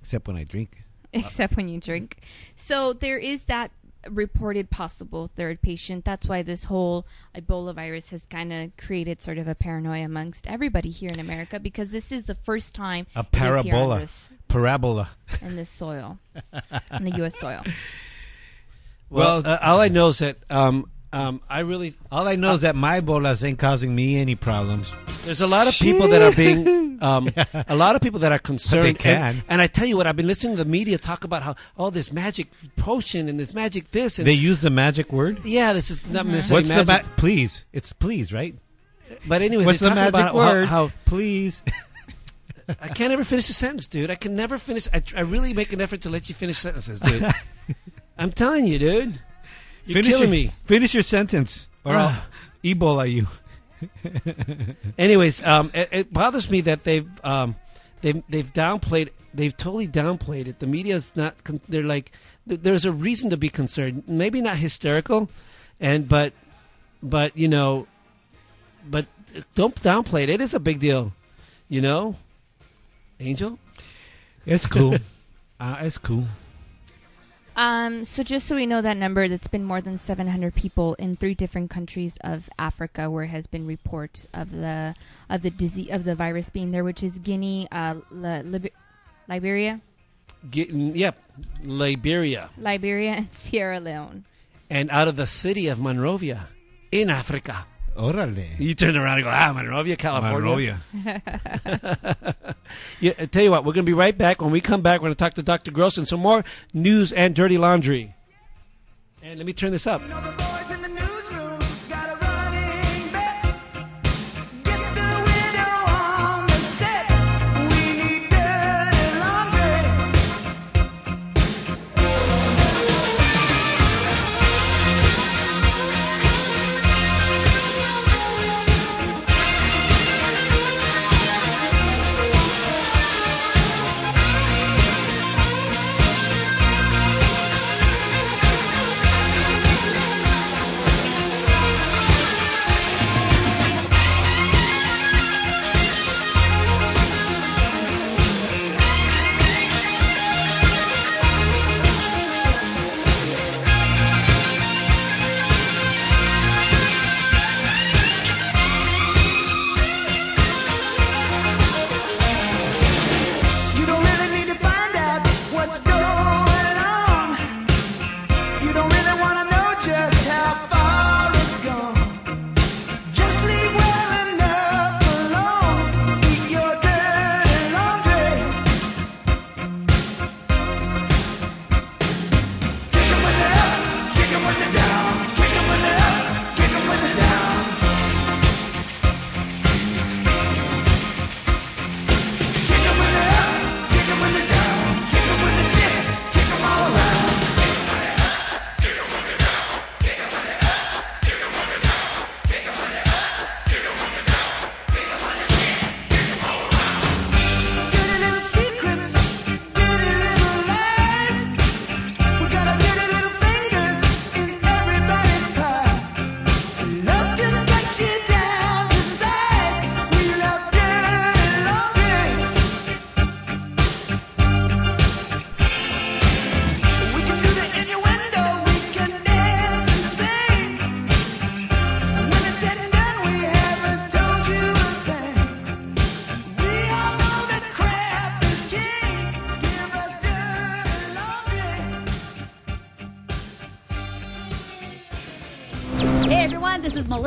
except when I drink. Except when you drink. So there is that reported possible third patient. That's why this whole Ebola virus has kind of created sort of a paranoia amongst everybody here in America, because this is the first time a parabola this, parabola in this soil in the U S soil. Well, well uh, all I know is that um, um, I really all I know uh, is that my Ebola ain't causing me any problems. There's a lot of people that are being um, a lot of people that are concerned. They can. And, and I tell you what, I've been listening to the media talk about how all oh, this magic potion and this magic this. And they use the magic word. Yeah, this is not mm-hmm. necessarily what's magic. The ma- please, it's please, right? But anyways, what's the magic about word? How, how please. I can't ever finish a sentence, dude. I can never finish. I, I really make an effort to let you finish sentences, dude. I'm telling you, dude. You're finish killing your, me. Finish your sentence, or uh, I'll Ebola you. Anyways, um, it, it bothers me that they've um, they've they've downplayed, they've totally downplayed it. The media's not; con- they're like, th- there's a reason to be concerned. Maybe not hysterical, and but but you know, but don't downplay it. It is a big deal, you know. Angel, it's cool. uh, it's cool. Um, so just so we know that number, that's been more than seven hundred people in three different countries of Africa where has been report of the of the disease of the virus being there, which is Guinea, uh, Li- Liber- Liberia. Gu- yep, Liberia. Liberia and Sierra Leone. And out of the city of Monrovia in Africa. Orale. You turn around and go, ah, Monrovia, California. Monrovia. Yeah, I tell you what, we're going to be right back. When we come back, we're going to talk to Doctor Gross and some more news and dirty laundry. And let me turn this up.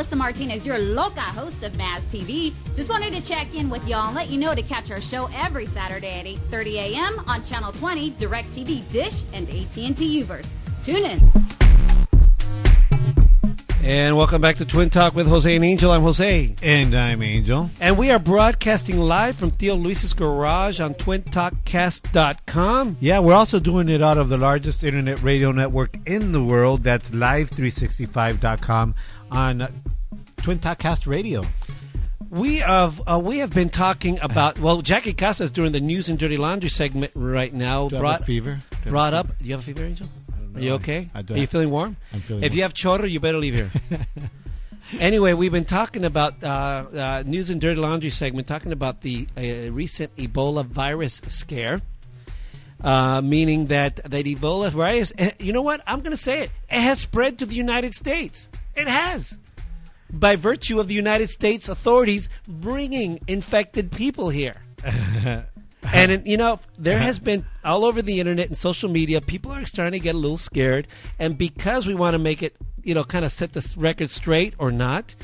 Melissa Martinez, your loca host of Maz T V. Just wanted to check in with y'all and let you know to catch our show every Saturday at eight thirty a m on Channel twenty, DirecTV, Dish, and A T and T Uverse. Tune in. And welcome back to Twin Talk with Jose and Angel. I'm Jose. And I'm Angel. And we are broadcasting live from Theo Luis's garage on twin talk cast dot com. Yeah, we're also doing it out of the largest internet radio network in the world. That's live three sixty-five dot com on Twin Talk Cast Radio. We have uh, we have been talking about, well, Jackie Casas during the News and Dirty Laundry segment right now. Do brought, I have a fever? Do brought up. Do you have a fever, Angel? Are you okay? I do. Are you feeling warm? I'm feeling if warm. If you have chorro, you better leave here. Anyway, we've been talking about uh, uh, News and Dirty Laundry segment, talking about the uh, recent Ebola virus scare, uh, meaning that, that Ebola virus, you know what? I'm going to say it. It has spread to the United States. It has. By virtue of the United States authorities bringing infected people here. And, you know, there has been all over the internet and social media, people are starting to get a little scared. And because we want to make it, you know, kind of set the record straight or not,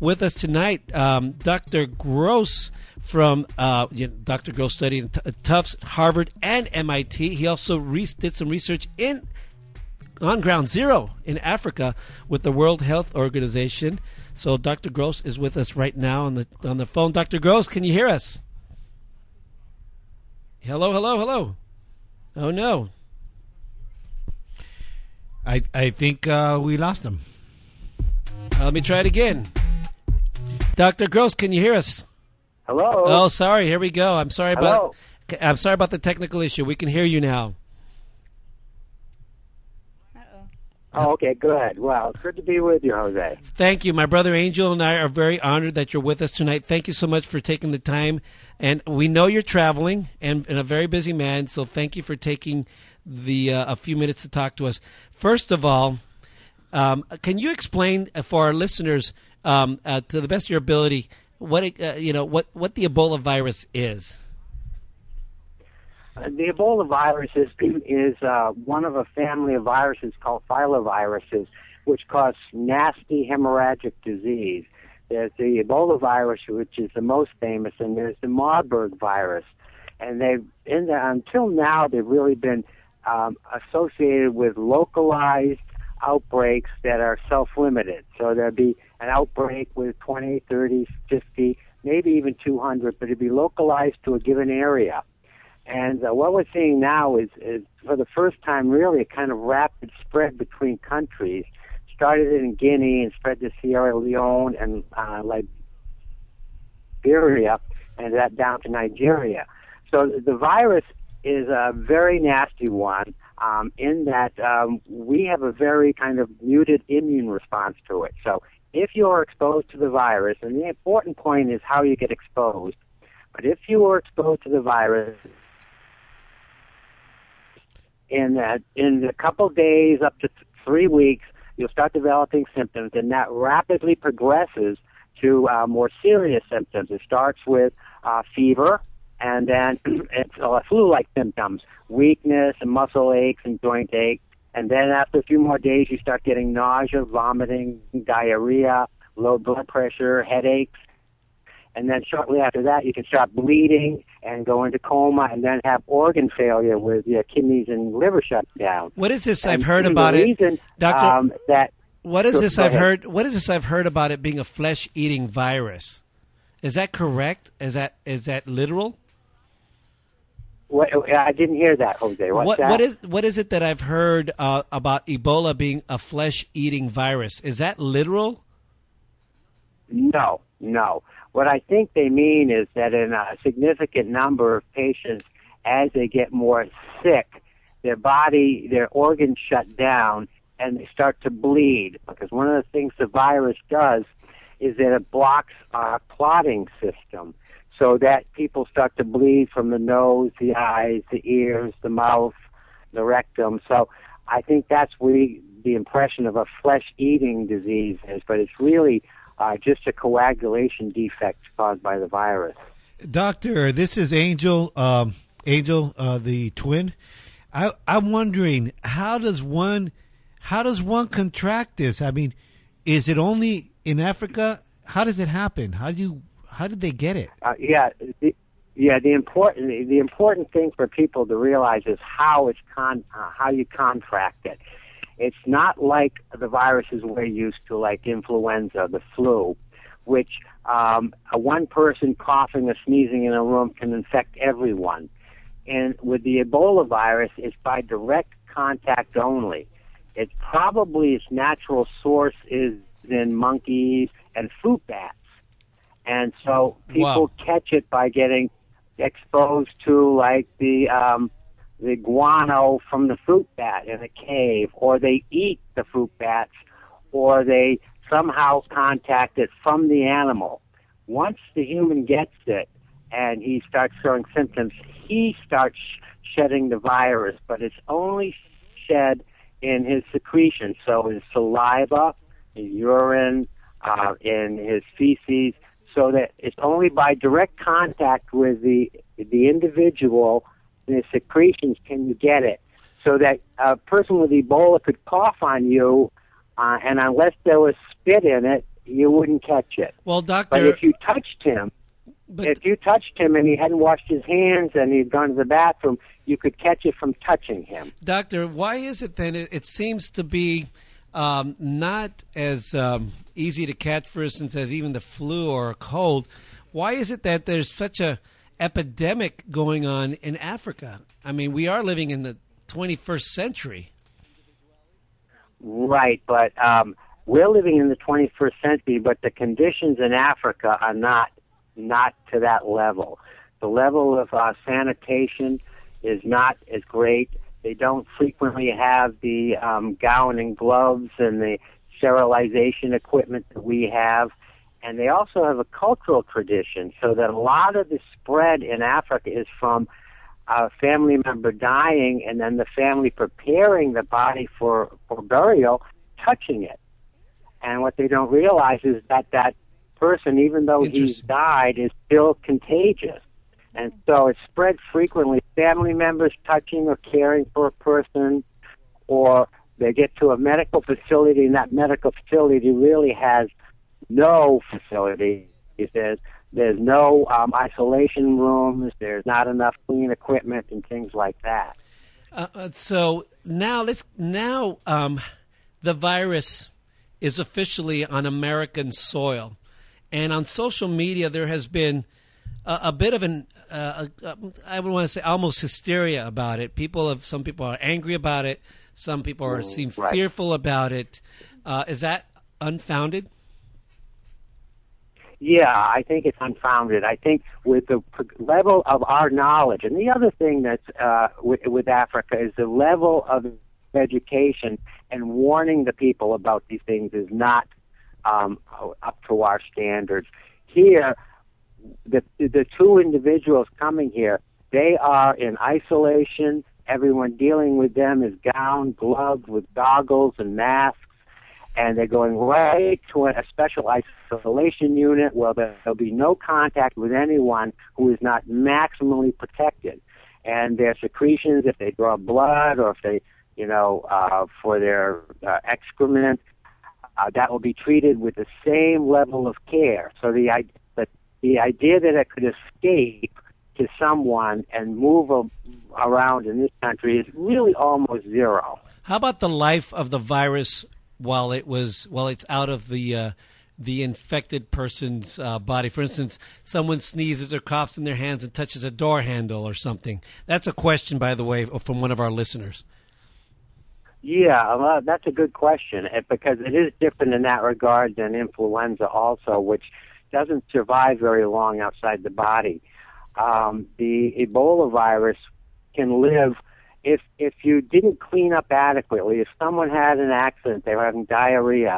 with us tonight, um, Doctor Gross from, uh, you know, Doctor Gross studied at Tufts, Harvard, and M I T. He also re- did some research in on ground zero in Africa with the World Health Organization. So Doctor Gross is with us right now on the on the phone. Doctor Gross, can you hear us? Hello, hello, hello. Oh, no. I I think uh, we lost him. Uh, let me try it again. Doctor Gross, can you hear us? Hello. Oh, sorry. Here we go. I'm sorry hello. about I'm sorry about the technical issue. We can hear you now. Oh, okay, good. Well, it's good to be with you, Jose. Thank you. My brother Angel and I are very honored that you're with us tonight. Thank you so much for taking the time. And we know you're traveling and, and a very busy man, so thank you for taking the uh, a few minutes to talk to us. First of all, um, can you explain for our listeners, um, uh, to the best of your ability, what it, uh, you know, what, what the Ebola virus is? Uh, the Ebola virus is, is uh, one of a family of viruses called filoviruses, which cause nasty hemorrhagic disease. There's the Ebola virus, which is the most famous, and there's the Marburg virus. And they've, in the, until now, they've really been um, associated with localized outbreaks that are self-limited. So there'd be an outbreak with twenty, thirty, fifty, maybe even two hundred, but it'd be localized to a given area. And uh, what we're seeing now is, is, for the first time, really a kind of rapid spread between countries. Started in Guinea and spread to Sierra Leone and uh, Liberia, and that down to Nigeria. So the virus is a very nasty one um, in that um, we have a very kind of muted immune response to it. So if you're exposed to the virus, and the important point is how you get exposed, but if you are exposed to the virus, In, uh, in a couple days, up to th- three weeks, you'll start developing symptoms, and that rapidly progresses to uh, more serious symptoms. It starts with uh, fever, and then it's uh, flu-like symptoms, weakness, and muscle aches, and joint aches. And then after a few more days, you start getting nausea, vomiting, diarrhea, low blood pressure, headaches. And then shortly after that, you can start bleeding and go into coma and then have organ failure with your kidneys and liver shut down. What is this? I've heard about it, Doctor. What is this? I've heard. What is this? I've heard about it being a flesh-eating virus. Is that correct? Is that is that literal? What, I didn't hear that, Jose. What's what, that? What is what is it that I've heard uh, about Ebola being a flesh-eating virus? Is that literal? No, no. What I think they mean is that in a significant number of patients, as they get more sick, their body, their organs shut down, and they start to bleed. Because one of the things the virus does is that it blocks our clotting system so that people start to bleed from the nose, the eyes, the ears, the mouth, the rectum. So I think that's really the impression of a flesh-eating disease is, but it's really Uh, just a coagulation defect caused by the virus. Doctor, this is Angel, um, Angel, uh, the twin. I, I'm wondering how does one, how does one contract this? I mean, is it only in Africa? How does it happen? How do you? How did they get it? Uh, yeah, the, yeah. The important the important thing for people to realize is how it's con uh, how you contract it. It's not like the viruses we're used to, like influenza, the flu, which um, a one person coughing or sneezing in a room can infect everyone. And with the Ebola virus, it's by direct contact only. It's probably its natural source is in monkeys and fruit bats. And so people wow. catch it by getting exposed to, like, the um, the guano from the fruit bat in a cave, or they eat the fruit bats, or they somehow contact it from the animal. Once the human gets it and he starts showing symptoms, he starts shedding the virus, but it's only shed in his secretion, so his saliva, his urine, uh, in his feces, so that it's only by direct contact with the the individual and his secretions can you get it. So that a person with Ebola could cough on you, uh, and unless there was spit in it, you wouldn't catch it. Well, doctor, but if you touched him, But if you touched him and he hadn't washed his hands and he'd gone to the bathroom, you could catch it from touching him. Doctor, why is it then it, it seems to be um, not as um, easy to catch, for instance, as even the flu or a cold? Why is it that there's such a epidemic going on in Africa? I mean, we are living in the twenty-first century. Right, but um, we're living in the twenty-first century, but the conditions in Africa are not. Not to that level. The level of uh, sanitation is not as great. They don't frequently have the um, gown and gloves and the sterilization equipment that we have. And they also have a cultural tradition, so that a lot of the spread in Africa is from a family member dying and then the family preparing the body for, for burial, touching it. And what they don't realize is that that person, even though he's died, is still contagious. And so it's spread frequently. Family members touching or caring for a person, or they get to a medical facility, and that medical facility really has no facility. There's, there's no um, isolation rooms, there's not enough clean equipment and things like that. Uh, so now, let's, now um, the virus is officially on American soil. And on social media, there has been a, a bit of an, uh, a, a, I would want to say almost hysteria about it. People have, some people are angry about it. Some people are, seem right. fearful about it. Uh, is that unfounded? Yeah, I think it's unfounded. I think with the level of our knowledge, and the other thing that's uh, with, with Africa is the level of education and warning the people about these things is not Um, up to our standards. Here, the, the two individuals coming here, they are in isolation. Everyone dealing with them is gowned, gloved, with goggles and masks, and they're going right to a special isolation unit where there'll be no contact with anyone who is not maximally protected. And their secretions, if they draw blood or if they, you know, uh, for their uh, excrement, Uh, that will be treated with the same level of care. So the, I, the, the idea that it could escape to someone and move a, around in this country is really almost zero. How about the life of the virus while it was while it's out of the uh, the infected person's uh, body? For instance, someone sneezes or coughs in their hands and touches a door handle or something. That's a question, by the way, from one of our listeners. Yeah, well, that's a good question, because it is different in that regard than influenza also, which doesn't survive very long outside the body. Um, the Ebola virus can live if if you didn't clean up adequately. If someone had an accident, they were having diarrhea,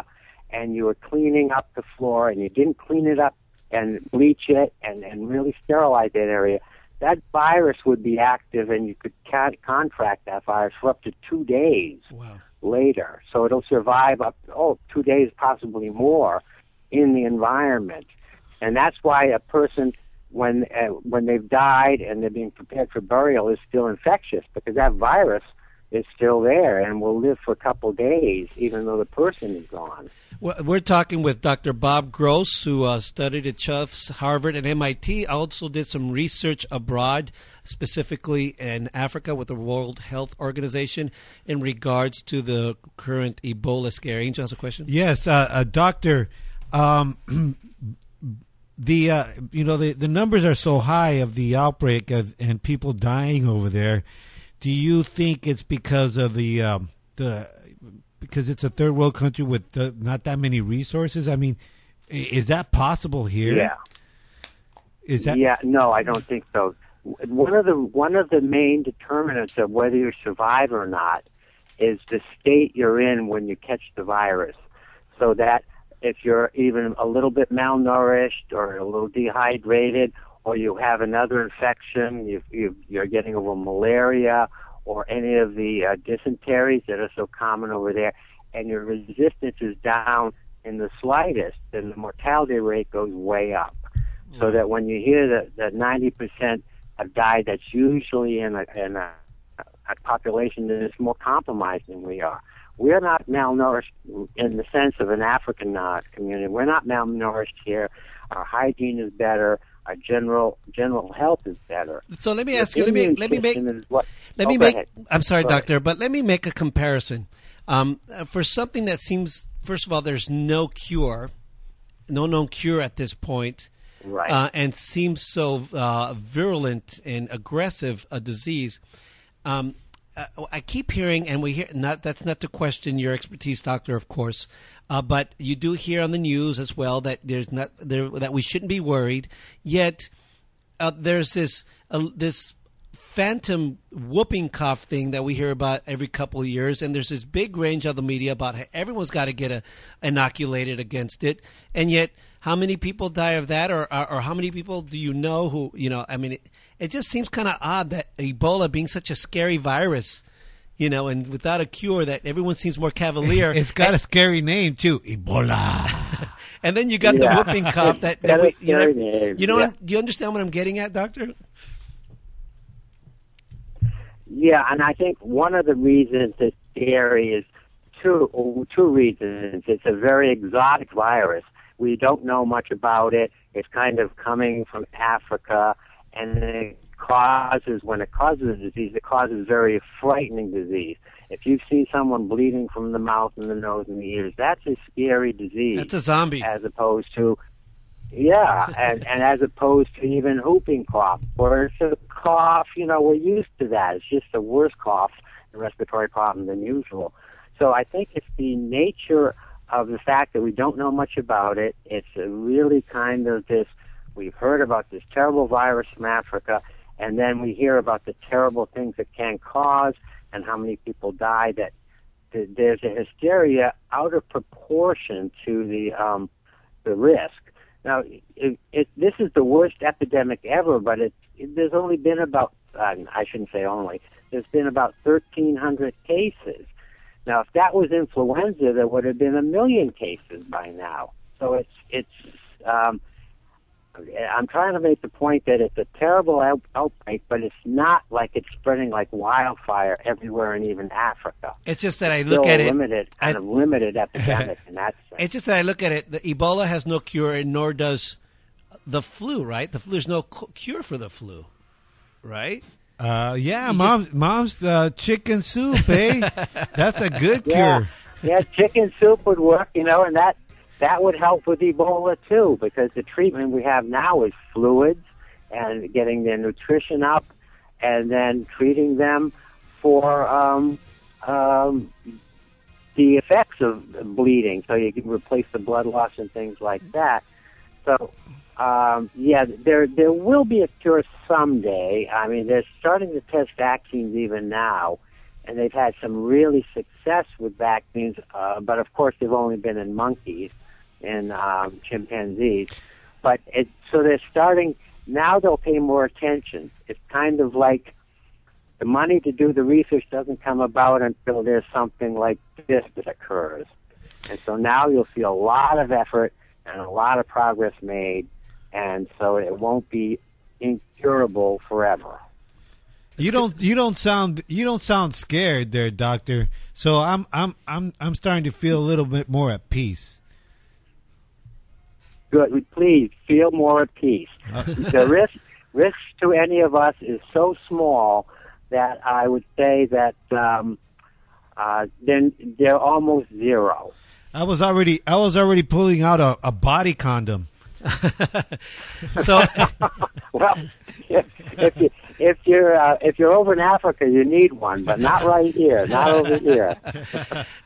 and you were cleaning up the floor, and you didn't clean it up and bleach it and, and really sterilize that area, that virus would be active, and you could contract that virus for up to two days wow. later. So it'll survive up to, oh, two days, possibly more, in the environment. And that's why a person, when uh, when they've died and they're being prepared for burial, is still infectious, because that virus is still there and will live for a couple days, even though the person is gone. We're talking with Doctor Bob Gross, who uh, studied at Tufts, Harvard, and M I T. Also did some research abroad, specifically in Africa with the World Health Organization in regards to the current Ebola scare. Angel has a question. Yes, uh, uh, Doctor, um, the uh, you know the, the numbers are so high of the outbreak of, and people dying over there. Do you think it's because of the um, the because it's a third world country with the, not that many resources? I mean, is that possible here? Yeah. Is that? Yeah. No, I don't think so. One of the one of the main determinants of whether you survive or not is the state you're in when you catch the virus. So that if you're even a little bit malnourished or a little dehydrated, or you have another infection, you, you, you're getting over malaria or any of the uh, dysenteries that are so common over there, and your resistance is down in the slightest, then the mortality rate goes way up. Mm. So that when you hear that, that ninety percent have died, that's usually in a, in a, a population that is more compromised than we are. We're not malnourished in the sense of an African uh, community. We're not malnourished here. Our hygiene is better. Our general general health is better. So let me ask you. Let me let me make. Let me make. I'm sorry, doctor, but let me make a comparison. Um, for something that seems, first of all, there's no cure, no known cure at this point, right? Uh, and seems so uh, virulent and aggressive a disease. Um, I, I keep hearing, and we hear not. That's not to question your expertise, doctor, of course. Uh, but you do hear on the news as well that there's not there, that we shouldn't be worried. Yet uh, there's this uh, this phantom whooping cough thing that we hear about every couple of years, and there's this big range of the media about how everyone's got to get a, inoculated against it. And yet, how many people die of that, or, or or how many people do you know who you know? I mean, it, it just seems kind of odd that Ebola being such a scary virus. You know, and without a cure, that everyone seems more cavalier. It's got and, a scary name too, Ebola. And then you got yeah. the whooping cough. That, that we, you know, name. you know. Yeah. Do you understand what I'm getting at, doctor? Yeah, and I think one of the reasons it's scary is two two reasons. It's a very exotic virus. We don't know much about it. It's kind of coming from Africa, and then. Causes when it causes a disease, it causes very frightening disease. If you see someone bleeding from the mouth and the nose and the ears, that's a scary disease. That's a zombie, as opposed to yeah, and, and as opposed to even whooping cough or it's a cough. You know, we're used to that. It's just a worse cough, a respiratory problem than usual. So I think it's the nature of the fact that we don't know much about it. It's a really kind of this. We've heard about this terrible virus from Africa. And then we hear about the terrible things it can cause and how many people die, that there's a hysteria out of proportion to the um, the risk. Now, it, it, this is the worst epidemic ever, but it, it, there's only been about, uh, I shouldn't say only, there's been about thirteen hundred cases. Now, if that was influenza, there would have been a million cases by now. So it's... it's um, I'm trying to make the point that it's a terrible out- outbreak, but it's not like it's spreading like wildfire everywhere in even Africa. It's just that I it's look at limited, it... limited, kind I, of limited epidemic in that sense. It's just that I look at it, the Ebola has no cure, and nor does the flu, right? The flu, there's no c- cure for the flu, right? Uh, yeah, you mom's, just... mom's uh, chicken soup, eh? That's a good yeah. cure. Yeah, chicken soup would work, you know, and that... That would help with Ebola, too, because the treatment we have now is fluids and getting their nutrition up and then treating them for um, um, the effects of bleeding. So you can replace the blood loss and things like that. So, um, yeah, there there will be a cure someday. I mean, they're starting to test vaccines even now. And they've had some really success with vaccines, uh, but of course they've only been in monkeys and um, chimpanzees. But it, so they're starting now. They'll pay more attention. It's kind of like the money to do the research doesn't come about until there's something like this that occurs. And so now you'll see a lot of effort and a lot of progress made, and so it won't be incurable forever. You don't you don't sound you don't sound scared there, doctor. So I'm I'm I'm I'm starting to feel a little bit more at peace. good. Please feel more at peace. The risk risk to any of us is so small that I would say that um, uh, then they're almost zero. I was already I was already pulling out a, a body condom. So well, if, if you if you're uh, if you're over in Africa, you need one, but not right here, not over here.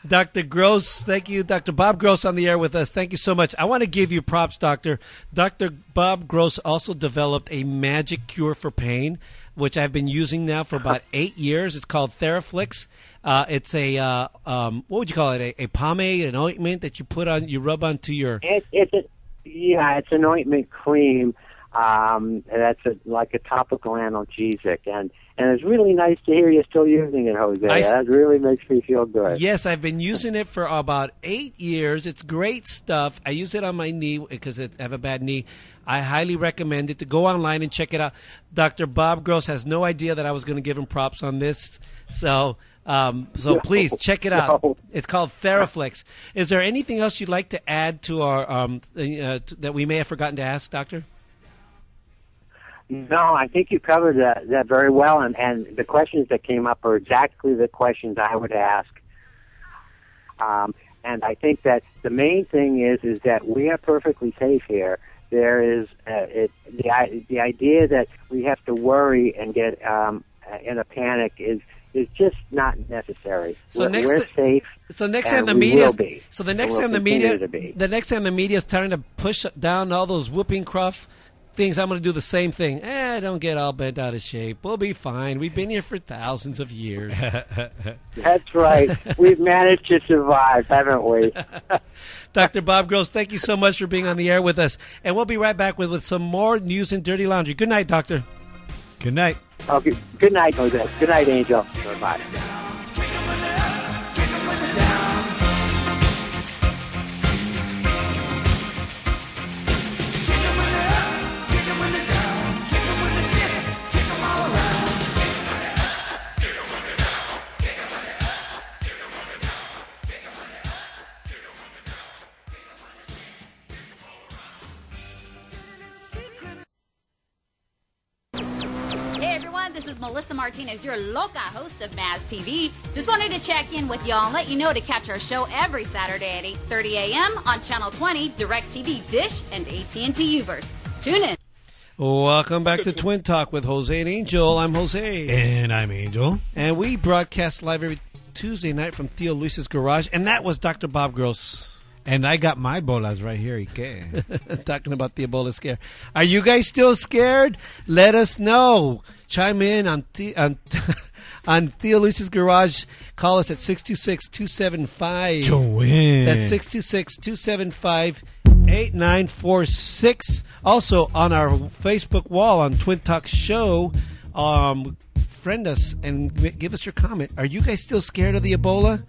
Doctor Gross, thank you, Doctor Bob Gross, on the air with us. Thank you so much. I want to give you props, Doctor. Doctor Bob Gross also developed a magic cure for pain, which I've been using now for about eight years. It's called Theraflex. Uh, it's a, uh, um, what would you call it, a, a pomade, an ointment that you put on, you rub onto your... It, it's a, yeah, it's an ointment cream um, that's a, like a topical analgesic. And, and it's really nice to hear you're still using it, Jose. I, that really makes me feel good. Yes, I've been using it for about eight years. It's great stuff. I use it on my knee because I have a bad knee. I highly recommend it. To go online and check it out. Doctor Bob Gross has no idea that I was going to give him props on this, so um, so no, please check it out. No. It's called Theraflex. Is there anything else you'd like to add to our um, uh, that we may have forgotten to ask, Doctor? No, I think you covered that, that very well, and, and the questions that came up are exactly the questions I would ask. Um, and I think that the main thing is is that we are perfectly safe here. There is uh, it, the the idea that we have to worry and get um, in a panic is is just not necessary. So we're, next, we're safe. So next time the media, so the next time the media, the next time the media is trying to push down all those whooping cough things, I'm going to do the same thing. Eh, don't get all bent out of shape. We'll be fine. We've been here for thousands of years. That's right. We've managed to survive, haven't we? Doctor Bob Gross, thank you so much for being on the air with us. And we'll be right back with, with some more news and dirty laundry. Good night, Doctor. Good night. Okay. Good night, Jose. Good night, Angel. Bye-bye. Melissa Martinez, your loca host of Maz T V. Just wanted to check in with y'all and let you know to catch our show every Saturday at eight thirty a.m. on Channel twenty, DirecTV, Dish, and A T and T Uverse. Tune in. Welcome back to Twin Talk with Jose and Angel. I'm Jose. And I'm Angel. And we broadcast live every Tuesday night from Theo Luis's garage. And that was Doctor Bob Gross. And I got my bolas right here, Ike. Talking about the Ebola scare. Are you guys still scared? Let us know. Chime in on T- on, on Theo Luis's Garage. Call us at six two six, two seven five. Twin. That's six two six, two seven five, eight nine four six. Also, on our Facebook wall on Twin Talk Show, um, friend us and give us your comment. Are you guys still scared of the Ebola?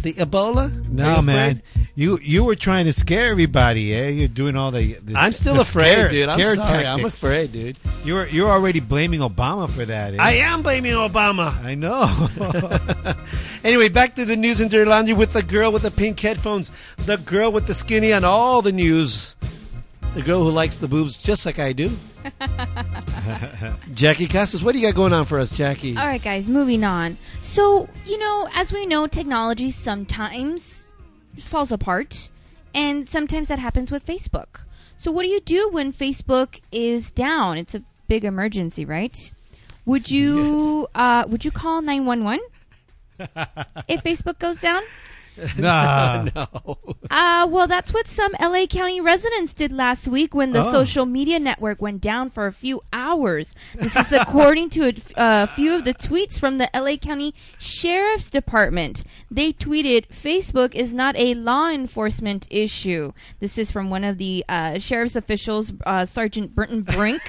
The Ebola? No, you man. You you were trying to scare everybody, eh? You're doing all the... the I'm still the afraid, scare, dude. I'm sorry. Tactics. I'm afraid, dude. You're you're already blaming Obama for that, eh? I am blaming Obama. I know. Anyway, back to the news and dirty laundry with the girl with the pink headphones, the girl with the skinny on all the news, the girl who likes the boobs just like I do. Jackie Casas, what do you got going on for us, Jackie? All right, guys, moving on. So, you know, as we know, technology sometimes falls apart, and sometimes that happens with Facebook. So what do you do when Facebook is down? It's a big emergency, right? Would you yes. uh, would you call nine one one if Facebook goes down? Nah. No. Uh, well, that's what some L A County residents did last week when the oh. social media network went down for a few hours. This is according to a uh, few of the tweets from the L A County Sheriff's Department. They tweeted, "Facebook is not a law enforcement issue." This is from one of the uh, sheriff's officials, uh, Sergeant Burton Brink.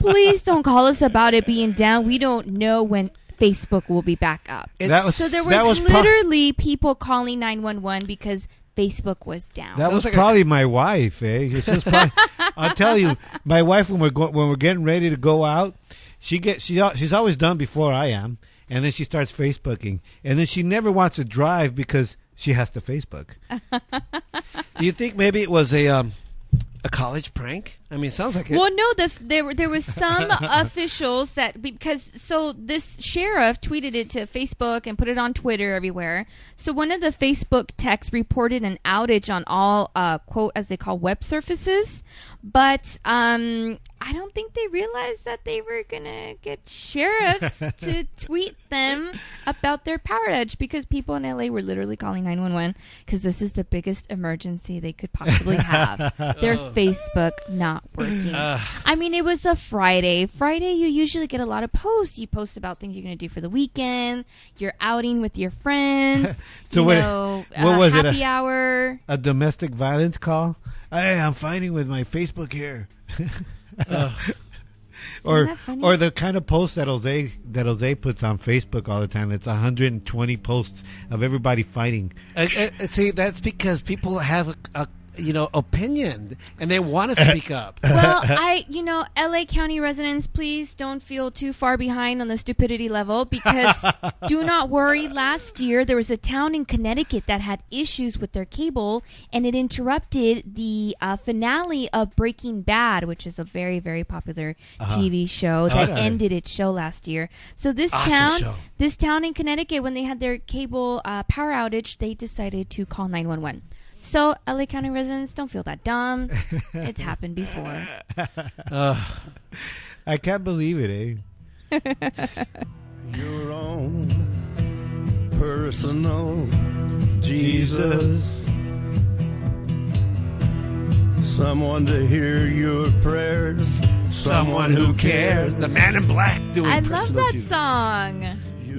"Please don't call us about it being down. We don't know when Facebook will be back up." That was, so there was, that was literally pro- people calling nine one one because Facebook was down. That was like probably a- my wife, eh? Probably, I'll tell you, my wife, when we're go- when we're getting ready to go out, she gets she she's always done before I am, and then she starts Facebooking, and then she never wants to drive because she has to Facebook. Do you think maybe it was a um, a college prank? I mean, it sounds like it. Well, no, the, there there was some officials that, because, so this sheriff tweeted it to Facebook and put it on Twitter everywhere. So one of the Facebook texts reported an outage on all, uh, quote, as they call, web surfaces. But um, I don't think they realized that they were going to get sheriffs to tweet them about their power outage, because people in L A were literally calling nine one one because this is the biggest emergency they could possibly have. Their oh. Facebook not working. Uh. I mean, it was a Friday. Friday, you usually get a lot of posts. You post about things you're going to do for the weekend, your outing with your friends, so you wait, know, what uh, was happy it, a, hour. A domestic violence call? Hey, I'm fighting with my Facebook here. uh, or or the kind of post that Jose that Jose puts on Facebook all the time. That's one hundred twenty posts of everybody fighting. Uh, uh, see, that's because people have a, a you know opinion and they want to speak up. Well, I you know L A County residents, please don't feel too far behind on the stupidity level, because do not worry, last year there was a town in Connecticut that had issues with their cable, and it interrupted the uh, finale of Breaking Bad, which is a very very popular uh-huh. T V show that okay. ended its show last year. So this awesome town show. This town in Connecticut, when they had their cable uh, power outage, they decided to call nine one one. So, L A County residents, don't feel that dumb. It's happened before. Uh, I can't believe it, eh? Your own personal Jesus. Someone to hear your prayers. Someone who cares. The man in black doing I love that Jesus. Song.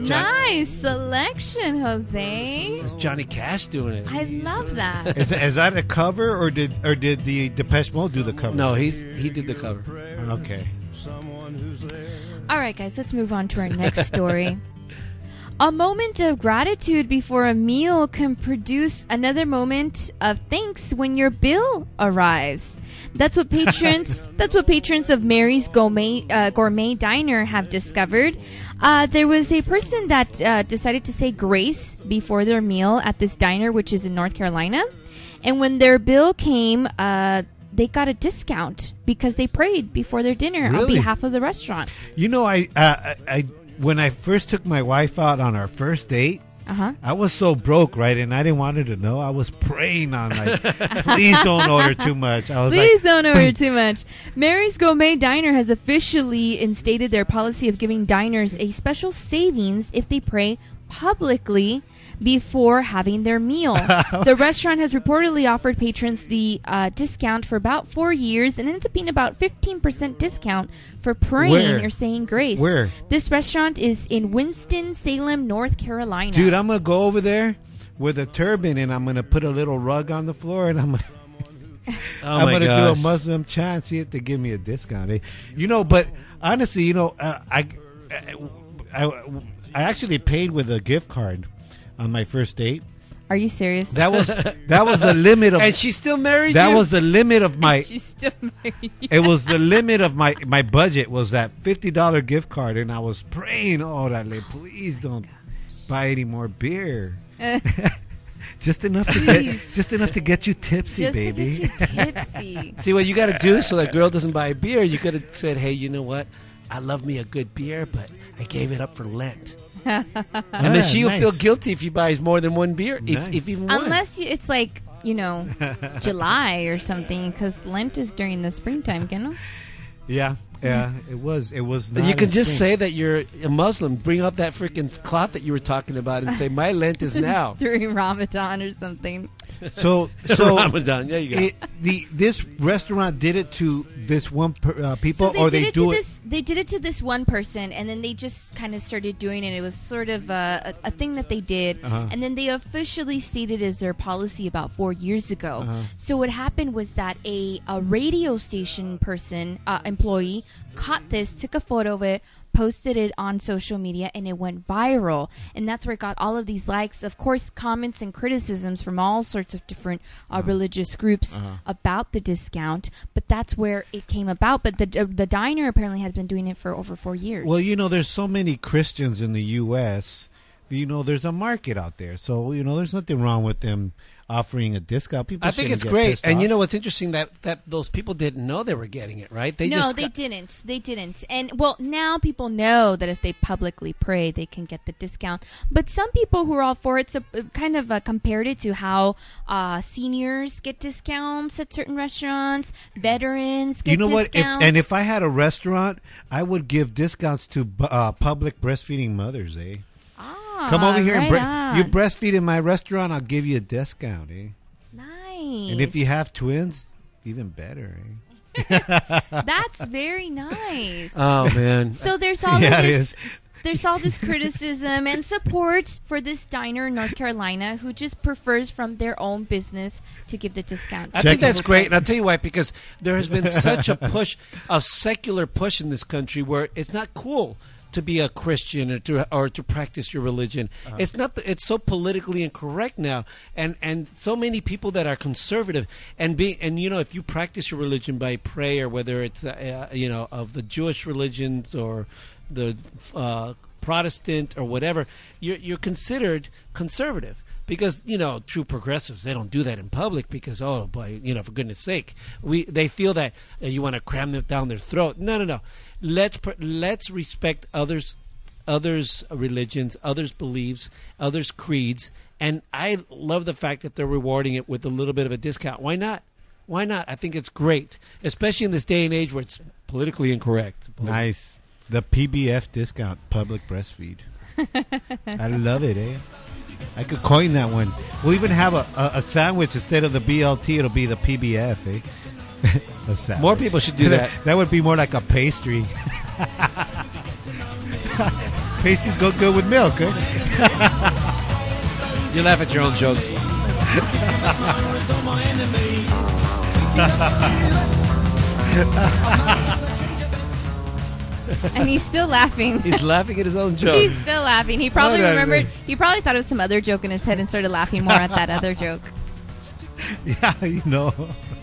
Johnny. Nice selection, Jose. It's Johnny Cash doing it. I love that. is, is that a cover, or did or did the Depeche Mode do the cover? No, he's he did the cover. Okay. All right, guys, let's move on to our next story. A moment of gratitude before a meal can produce another moment of thanks when your bill arrives. That's what patrons. That's what patrons of Mary's Gourmet uh, Gourmet Diner have discovered. Uh, there was a person that uh, decided to say grace before their meal at this diner, which is in North Carolina, and when their bill came, uh, they got a discount because they prayed before their dinner really? on behalf of the restaurant. You know, I, uh, I when I first took my wife out on our first date. Uh-huh. I was so broke, right? And I didn't want her to know. I was praying on, like, please don't order too much. I was please like, don't order too much. Mary's Gourmet Diner has officially instated their policy of giving diners a special savings if they pray publicly before having their meal. The restaurant has reportedly offered patrons the uh, discount for about four years and ends up being about fifteen percent discount for praying Where? or saying grace. Where? This restaurant is in Winston-Salem, North Carolina. Dude, I'm going to go over there with a turban and I'm going to put a little rug on the floor and I'm going to oh I'm going to do a Muslim chant, see if they give me a discount. Eh? You know, but honestly, you know, uh, I, I, I, I actually paid with a gift card on my first date. Are you serious? That was that was the limit of. And she still married that you? That was the limit of my. And she still married you. It was the limit of my my budget was that fifty dollar gift card, and I was praying, oh, that please oh don't gosh. buy any more beer. Uh, just enough to get, just enough to get you tipsy, just baby. Just to get you tipsy. See what you got to do so that girl doesn't buy a beer. You could have said, hey, you know what? I love me a good beer, but I gave it up for Lent. And then she will nice. feel guilty if she buys more than one beer, nice. if, if even one. Unless you, it's like, you know, July or something, because Lent is during the springtime, you know? Yeah, yeah, it was. It was. Not you can just spring. say that you're a Muslim. Bring up that freaking cloth that you were talking about and say, my Lent is now. During Ramadan or something. So, so Ramadan, there you go. It, the this restaurant did it to this one per, uh, people, so they or they it do it. This, they did it to this one person, and then they just kind of started doing it. It was sort of a, a, a thing that they did, uh-huh. and then they officially stated as their policy about four years ago. Uh-huh. So what happened was that a, a radio station person uh, employee caught this, took a photo of it, posted it on social media, and it went viral. And that's where it got all of these likes, of course, comments and criticisms from all sorts of different uh, uh-huh. religious groups uh-huh. about the discount. But that's where it came about. But the uh, the diner apparently has been doing it for over four years. Well, you know, there's so many Christians in the U S You know, there's a market out there. So, you know, there's nothing wrong with them offering a discount. People I think it's great. And off. You know what's interesting, that that those people didn't know they were getting it, right? They no, just they got- didn't. They didn't. And, well, now people know that if they publicly pray, they can get the discount. But some people who are all for it, so kind of uh, compared it to how uh, seniors get discounts at certain restaurants, veterans get discounts. You know discounts. What? If, and if I had a restaurant, I would give discounts to uh, public breastfeeding mothers, eh? Come over here right and bre- you breastfeed in my restaurant. I'll give you a discount, eh? Nice. And if you have twins, even better, eh? That's very nice. Oh man! So there's all yeah, this, there's all this criticism and support for this diner in North Carolina who just prefers from their own business to give the discount. I Check think that's great, and I'll tell you why. Because there has been such a push, a secular push in this country where it's not cool to be a Christian or to or to practice your religion. Uh-huh. It's not. The, it's so politically incorrect now, and and so many people that are conservative and be and you know if you practice your religion by prayer, whether it's uh, uh, you know of the Jewish religions or the uh, Protestant or whatever, you're you're considered conservative. Because, you know, true progressives, they don't do that in public because, oh, boy, you know, for goodness sake, we they feel that uh, you want to cram them down their throat. No, no, no. Let's let's respect others, others' religions, others' beliefs, others' creeds. And I love the fact that they're rewarding it with a little bit of a discount. Why not? Why not? I think it's great, especially in this day and age where it's politically incorrect. Nice. The P B F discount, public breastfeed. I love it, eh? I could coin that one. We'll even have a, a, a sandwich instead of the B L T. It'll be the P B F, eh? A sandwich. More people should do that. That would be more like a pastry. Pastries go good with milk, eh? You laugh at your own jokes. And he's still laughing. He's laughing at his own joke. He's still laughing. He probably oh, remembered. Thing. He probably thought of some other joke in his head and started laughing more at that other joke. Yeah, you know.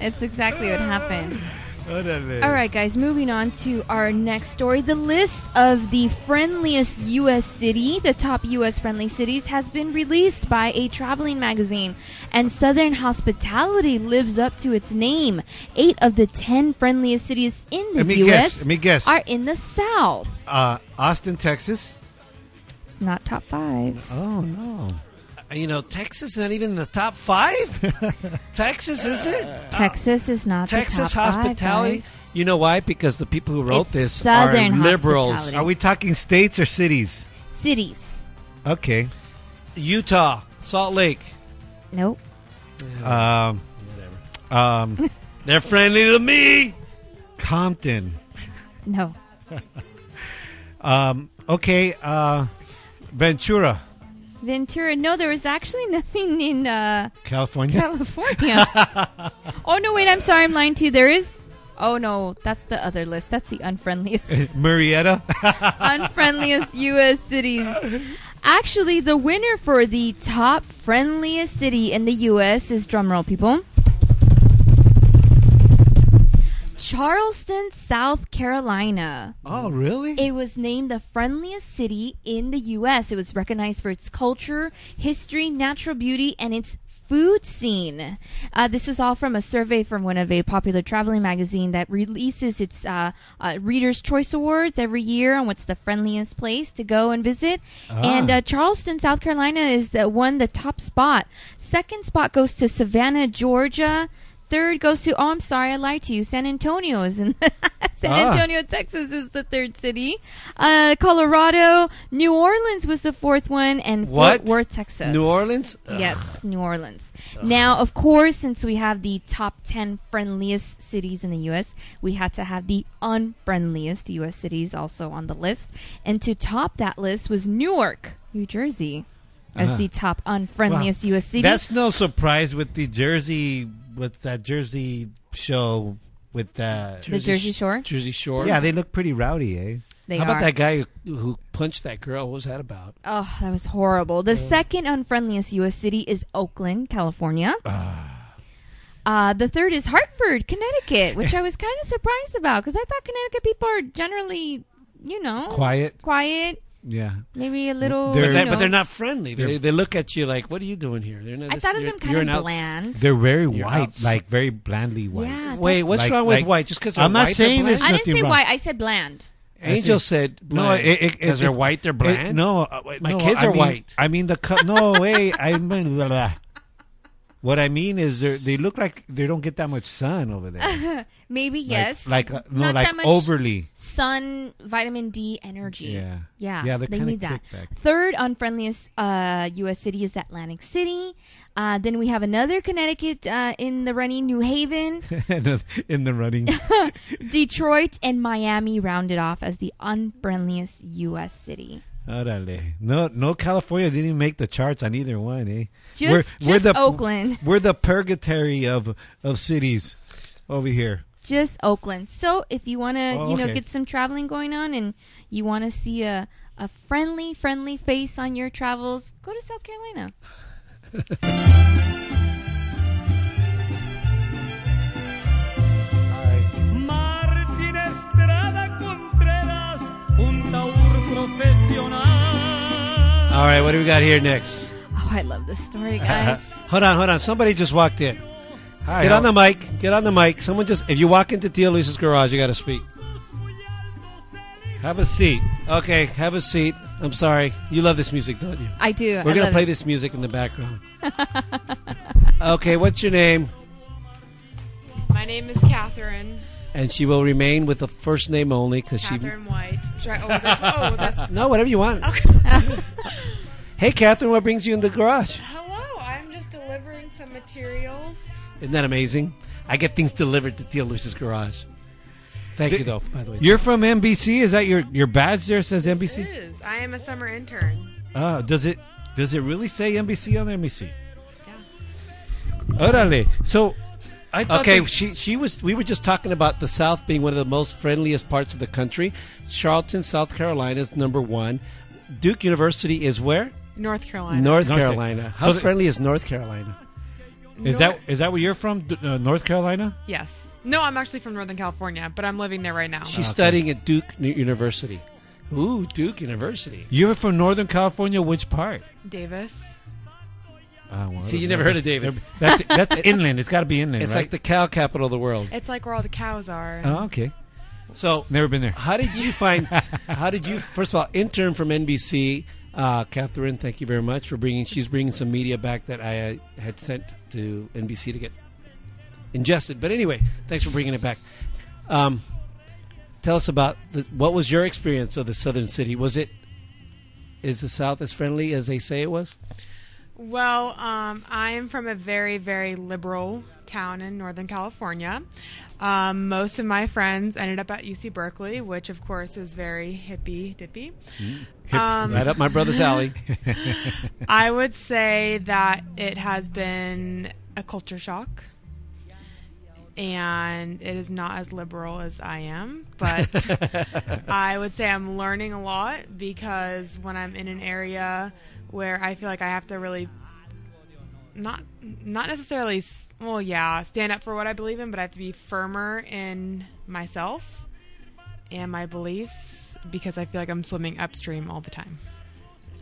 It's exactly what happened. Oh, all right, guys. Moving on to our next story. The list of the friendliest U S city, the top U S friendly cities, has been released by a traveling magazine, and Southern Hospitality lives up to its name. Eight of the ten friendliest cities in the Let me U S guess. Let me guess. Are in the South. Uh, Austin, Texas. It's not top five. Oh no. You know, Texas not even in the top five? Texas, is it? Texas is not Texas the top Texas hospitality? Five, you know why? Because the people who wrote it's this Southern are liberals. Are we talking states or cities? Cities. Okay. Utah. Salt Lake. Nope. Um, Whatever. Um, they're friendly to me. Compton. No. um, okay. Uh, Ventura. Ventura. No, there was actually nothing in uh, California. California. Oh, no, wait. I'm sorry. I'm lying to you. There is. Oh, no. That's the other list. That's the unfriendliest. Marietta. Unfriendliest U S cities. Actually, the winner for the top friendliest city in the U S is, drumroll, people, Charleston, South Carolina. Oh, really? It was named the friendliest city in the U S. It was recognized for its culture, history, natural beauty, and its food scene. Uh, this is all from a survey from one of a popular traveling magazine that releases its uh, uh, Reader's Choice Awards every year on what's the friendliest place to go and visit. Ah. And uh, Charleston, South Carolina is the one, the top spot. Second spot goes to Savannah, Georgia. Third goes to, oh, I'm sorry, I lied to you. San Antonio is in San ah. Antonio, Texas is the third city. Uh, Colorado, New Orleans was the fourth one, and what? Fort Worth, Texas. New Orleans? Ugh. Yes, New Orleans. Ugh. Now, of course, since we have the top ten friendliest cities in the U S, we had to have the unfriendliest U S cities also on the list. And to top that list was Newark, New Jersey, as uh-huh. the top unfriendliest wow. U S city. That's no surprise with the Jersey... With that Jersey show, with that Jersey the Jersey Shore, Jersey Shore, yeah, they look pretty rowdy, eh? They How are. About that guy who, who punched that girl? What was that about? Oh, that was horrible. The oh. second unfriendliest U S city is Oakland, California. Uh. Uh, the third is Hartford, Connecticut, which I was kind of surprised about because I thought Connecticut people are generally, you know, quiet, quiet. Yeah. Maybe a little. They're, you know, but they're not friendly. They're, they look at you like, what are you doing here? They're not, I this, thought of them kind of bland. Outs, they're very white, outs. like very blandly white. Yeah, Wait, what's like, wrong with like, white? Just because I'm not white, saying this. I didn't say wrong. white. I said bland. Angel said, "No, because they're white, they're bland." It, no, uh, my no, kids I are mean, white. I mean the co- no way. I mean, blah, blah. What I mean is they look like they don't get that much sun over there. Maybe like, yes, like uh, no, Not like that much overly sun, vitamin D, energy. Yeah, yeah, yeah. They need that. Back. Third unfriendliest uh, U S city is Atlantic City. Uh, then we have another Connecticut uh, in the running, New Haven. in the running. Detroit and Miami rounded off as the unfriendliest U S city. Orale. No, no, California didn't even make the charts on either one, eh? Just, we're, just we're the, Oakland. We're the purgatory of, of cities over here. Just Oakland. So if you want to, oh, you know, okay. get some traveling going on and you want to see a, a friendly, friendly face on your travels, go to South Carolina. Martín Estrada Contreras, un taur profesional. All right, what do we got here next? Oh, I love this story, guys. hold on, hold on. Somebody just walked in. Hi, Get on the mic. Get on the mic. Someone just, if you walk into Tia Luis's garage, you got to speak. Have a seat. Okay, have a seat. I'm sorry. You love this music, don't you? I do. We're going to play it. This music in the background. Okay, what's your name? My name is Catherine. And she will remain with the first name only. Cause Catherine she... White. Should I, oh, was I, oh, was I... No, whatever you want. Okay. Hey, Catherine, what brings you in the garage? Hello. I'm just delivering some materials. Isn't that amazing? I get things delivered to Tia Luis's garage. Thank Th- you, though, by the way. You're from N B C? Is that your, your badge there says N B C? It is. I am a summer intern. Oh, does it does it really say N B C on N B C? Yeah. Orale. So, I thought... Okay, they- she, she was, we were just talking about the South being one of the most friendliest parts of the country. Charleston, South Carolina is number one. Duke University is where? North Carolina. North Carolina. North How so friendly th- is North Carolina? North- is that is that where you're from, uh, North Carolina? Yes. No, I'm actually from Northern California, but I'm living there right now. She's okay. studying at Duke University. Ooh, Duke University. You're from Northern California. Which part? Davis. Uh, well, See, you never heard of Davis. That's that's inland. It's got to be inland. It's right? like the cow capital of the world. It's like where all the cows are. Oh, okay. So never been there. How did you find? How did you? First of all, intern from N B C, uh, Catherine. Thank you very much for bringing. She's bringing some media back that I uh, had sent to N B C to get. Ingested, but anyway, thanks for bringing it back. Um, tell us about the, what was your experience of the southern city? Was it is the South as friendly as they say it was? Well, um, I am from a very, very liberal town in Northern California. Um, most of my friends ended up at U C Berkeley, which of course is very hippie dippy. Mm, hip, um, right up my brother's alley. I would say that it has been a culture shock. And it is not as liberal as I am, but I would say I'm learning a lot because when I'm in an area where I feel like I have to really not not necessarily, well, yeah, stand up for what I believe in, but I have to be firmer in myself and my beliefs because I feel like I'm swimming upstream all the time.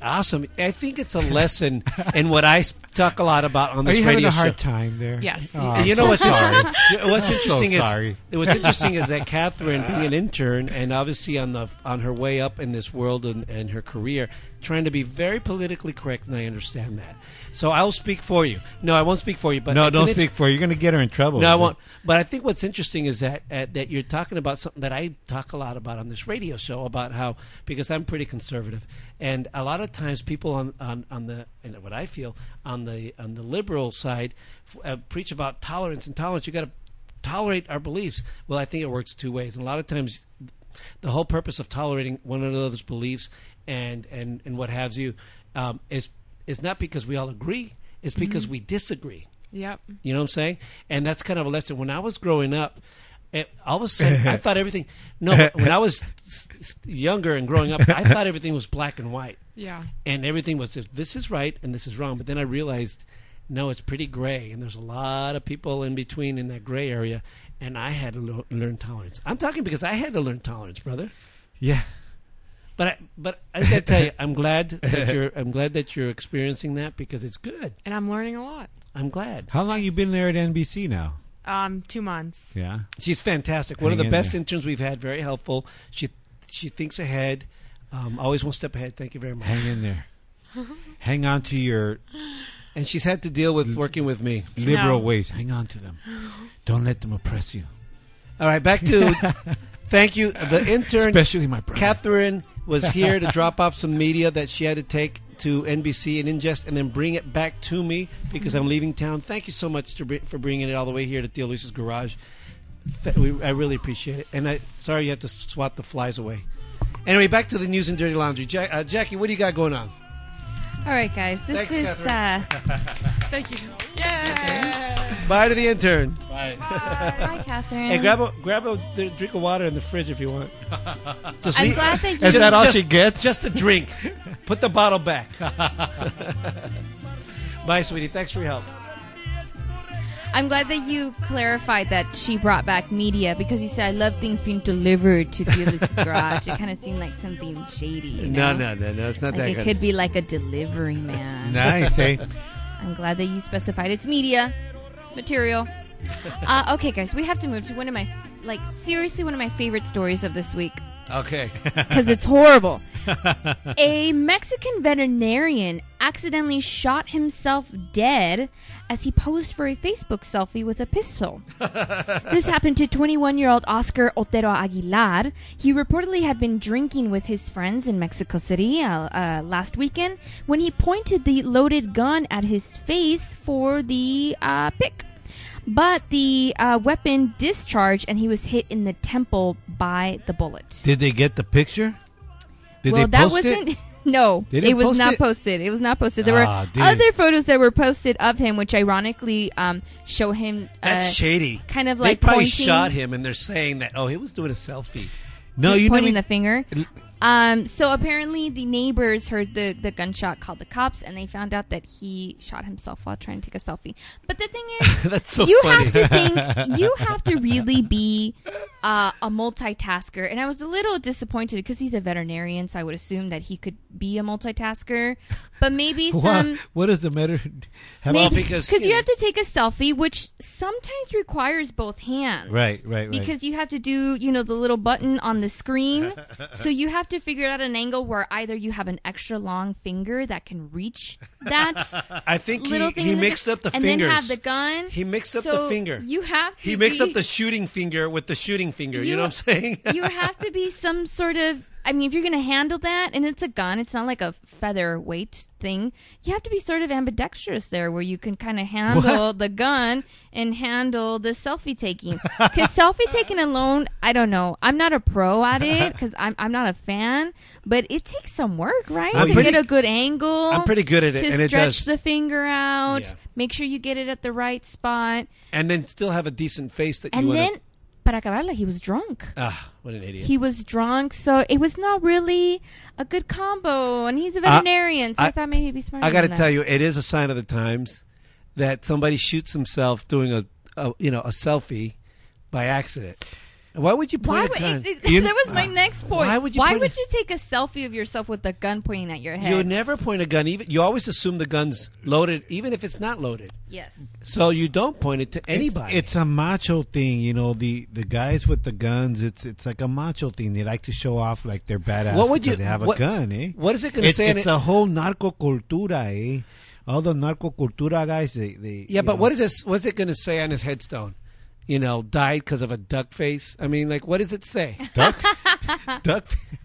Awesome. I think it's a lesson in what I talk a lot about on this radio show. Are you having a hard time there? Yes. Oh, you know so what's sorry. What's I'm interesting so is sorry. what's interesting is that Catherine, being an intern and obviously on the on her way up in this world and, and her career, trying to be very politically correct, and I understand that. So I'll speak for you. No, I won't speak for you. But no, don't speak int- for you. You're going to get her in trouble. No, I won't. But I think what's interesting is that uh, that you're talking about something that I talk a lot about on this radio show about how because I'm pretty conservative, and a lot of times people on, on, on the and what I feel on the on the liberal side uh, preach about tolerance and tolerance. You got to tolerate our beliefs. Well, I think it works two ways, and a lot of times the whole purpose of tolerating one another's beliefs and and and what have you um, is. It's not because we all agree. It's because mm-hmm. we disagree. Yep. You know what I'm saying? And that's kind of a lesson. When I was growing up, it, all of a sudden, I thought everything... No, when I was younger and growing up, I thought everything was black and white. Yeah. And everything was, just, this is right and this is wrong. But then I realized, no, it's pretty gray. And there's a lot of people in between in that gray area. And I had to lo- learn tolerance. I'm talking because I had to learn tolerance, brother. Yeah. But I, but I got to tell you, I'm glad that you're I'm glad that you're experiencing that because it's good. And I'm learning a lot. I'm glad. How long you been there at N B C now? Um, two months. Yeah, she's fantastic. One Hang of the best there. interns we've had. Very helpful. She she thinks ahead. Um, always one step ahead. Thank you very much. Hang in there. Hang on to your. And she's had to deal with working with me. Liberal no. ways. Hang on to them. Don't let them oppress you. All right, back to. Thank you. The intern, especially my brother, Catherine, was here to drop off some media that she had to take to N B C and ingest and then bring it back to me because I'm leaving town. Thank you so much to, for bringing it all the way here to Theo Luis's garage. I really appreciate it. And I, sorry you had to swat the flies away. Anyway, back to the news and dirty laundry. Ja- uh, Jackie, what do you got going on? All right, guys. This Thanks, is, Catherine. Uh, Thank you. Yay! Bye to the intern. Bye. Bye, Bye Catherine. Hey, grab a grab a drink of water in the fridge if you want. Just I'm leave. glad they just. Is that all just, she gets? Just a drink. Put the bottle back. Bye, sweetie. Thanks for your help. I'm glad that you clarified that she brought back media because you said I love things being delivered to Davis' garage. It kind of seemed like something shady. You know? No, no, no, no. It's not like that. It good. could be like a delivery man. Nice. Eh? I'm glad that you specified it's media, it's material. Uh, okay, guys, we have to move to one of my like seriously one of my favorite stories of this week. Okay. Because it's horrible. A Mexican veterinarian accidentally shot himself dead as he posed for a Facebook selfie with a pistol. This happened to twenty-one-year-old Oscar Otero Aguilar. He reportedly had been drinking with his friends in Mexico City uh, uh, last weekend when he pointed the loaded gun at his face for the uh, pick. But the uh, weapon discharged, and he was hit in the temple by the bullet. Did they get the picture? Did well, they post that wasn't, it? No, they didn't it was post not it? posted. It was not posted. There ah, were dude. other photos that were posted of him, which ironically um, show him. Uh, That's shady. Kind of like they probably pointing. shot him, and they're saying that oh, he was doing a selfie. No, He's you pointing the finger. Um, so apparently the neighbors heard the, the gunshot, called the cops, and they found out that he shot himself while trying to take a selfie. But the thing is, That's so you funny. have to think, you have to really be uh, a multitasker. And I was a little disappointed because he's a veterinarian, so I would assume that he could be a multitasker. But maybe some... What is the matter? Well, because you, know. you have to take a selfie, which sometimes requires both hands. Right, right, right. Because you have to do, you know, the little button on the screen. So you have to figure out an angle where either you have an extra long finger that can reach that. I think he, he mixed up the fingers. And then have the gun. He mixed up so the finger. You have to He mixed be, up the shooting finger with the shooting finger. You, you know what I'm saying? You have to be some sort of... I mean, if you're going to handle that, and it's a gun, it's not like a featherweight thing. You have to be sort of ambidextrous there where you can kind of handle what? the gun and handle the selfie taking. Because selfie taking alone, I don't know. I'm not a pro at it because I'm, I'm not a fan, but it takes some work, right? I'm to pretty, get a good angle. I'm pretty good at it. To and stretch it does. the finger out. Yeah. Make sure you get it at the right spot. And then still have a decent face that and you want to... Para acabarla, he was drunk. Ah, what an idiot. He was drunk, so it was not really a good combo. And he's a veterinarian, uh, so I, I thought maybe he'd be smarter. I got to tell you, it is a sign of the times that somebody shoots himself doing a, a you know, a selfie by accident. Why would you point why a would, it, it, That was my uh, next point. Why would you, why would you take a selfie of yourself with a gun pointing at your head? You would never point a gun. Even You always assume the gun's loaded, even if it's not loaded. Yes. So you don't point it to anybody. It's, it's a macho thing. You know, the, the guys with the guns, it's it's like a macho thing. They like to show off like they're badass what would you, because they have what, a gun, eh? What is it going to say? It's it? a whole narco-cultura, eh? All the narco-cultura guys, they... they yeah, but know. what is this? What's it going to say on his headstone? You know, died because of a duck face. I mean, like, what does it say? Duck? duck?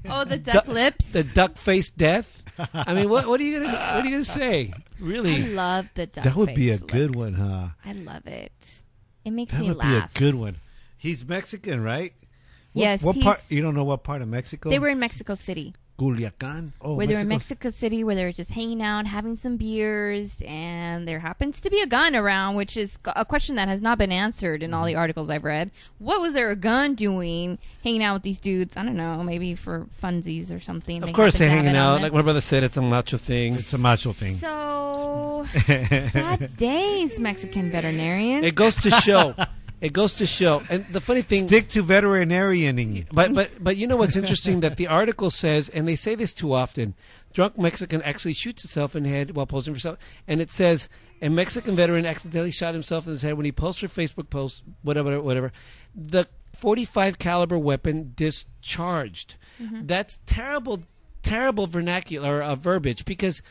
Oh, the duck du- lips? The duck face death? I mean, what, what are you gonna what are you gonna say? Really? I love the duck face. That would face be a look. good one, huh? I love it. It makes that me laugh. That would be a good one. He's Mexican, right? What, yes. What part? You don't know what part of Mexico? They were in Mexico City. Culiacan? Oh, where Mexico. they were in Mexico City, where they were just hanging out, having some beers, and there happens to be a gun around, which is a question that has not been answered in all the articles I've read. What was there a gun doing hanging out with these dudes? I don't know, maybe for funsies or something. Of they course they're hanging out. Like my brother said, it's a macho thing. It's a macho thing. So, sad days, Mexican veterinarian. It goes to show. It goes to show. And the funny thing. Stick to veterinarianing. But, but, but you know what's interesting? That the article says, and they say this too often, drunk Mexican actually shoots himself in the head while posing for self. And it says, a Mexican veteran accidentally shot himself in his head when he posted Facebook posts, whatever, whatever. The forty-five caliber weapon discharged. Mm-hmm. That's terrible, terrible vernacular of verbiage, because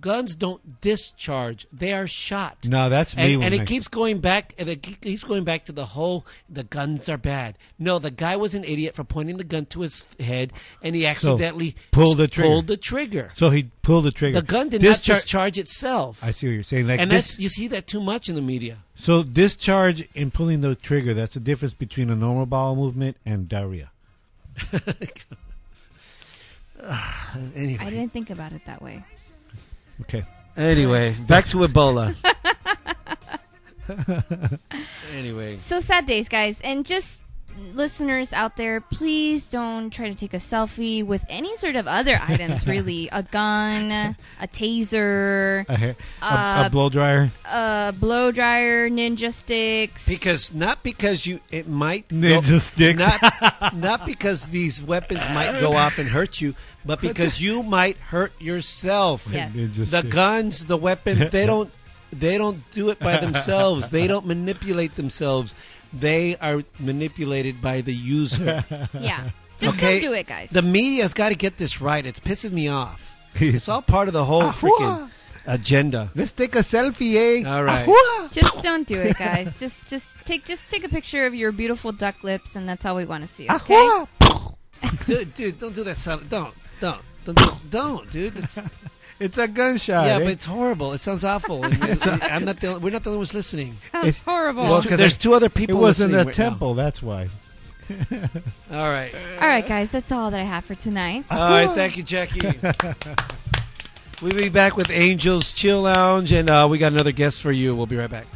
guns don't discharge; they are shot. No, that's me. And, and it I... keeps going back. And it keeps going back to the whole "the guns are bad." No, the guy was an idiot for pointing the gun to his head, and he accidentally so pulled the trigger. Pulled the trigger. So he pulled the trigger. The gun did Dischar- not discharge itself. I see what you're saying. Like and dis- that's you see that too much in the media. So discharge and pulling the trigger—that's the difference between a normal bowel movement and diarrhea. Anyway. I didn't think about it that way. Okay. Anyway, back to Ebola. Anyway. So sad days, guys. And just listeners out there, please don't try to take a selfie with any sort of other items, really. A gun, a taser. A, hair, a, uh, a blow dryer. A blow dryer, ninja sticks. Because, not because you, it might. Ninja go, sticks. Not, not because these weapons might go off and hurt you. But because you might hurt yourself. Yes. The guns, the weapons, they don't they don't do it by themselves. They don't manipulate themselves. They are manipulated by the user. Yeah. Just okay? Don't do it, guys. The media's got to get this right. It's pissing me off. It's all part of the whole freaking agenda. Let's take a selfie, eh? All right. Just don't do it, guys. Just just take just take a picture of your beautiful duck lips, and that's all we want to see, okay? dude, dude, don't do that sound. Don't. Don't, don't, don't, dude. It's, it's a gunshot. Yeah, eh? But it's horrible. It sounds awful. It's, I'm not the, we're not the only ones listening. Sounds it's horrible. Well, there's, there's two other people. It wasn't a right temple. Now. That's why. All right. All right, guys. That's all that I have for tonight. All right. Thank you, Jackie. We'll be back with Angels Chill Lounge, and uh, we got another guest for you. We'll be right back.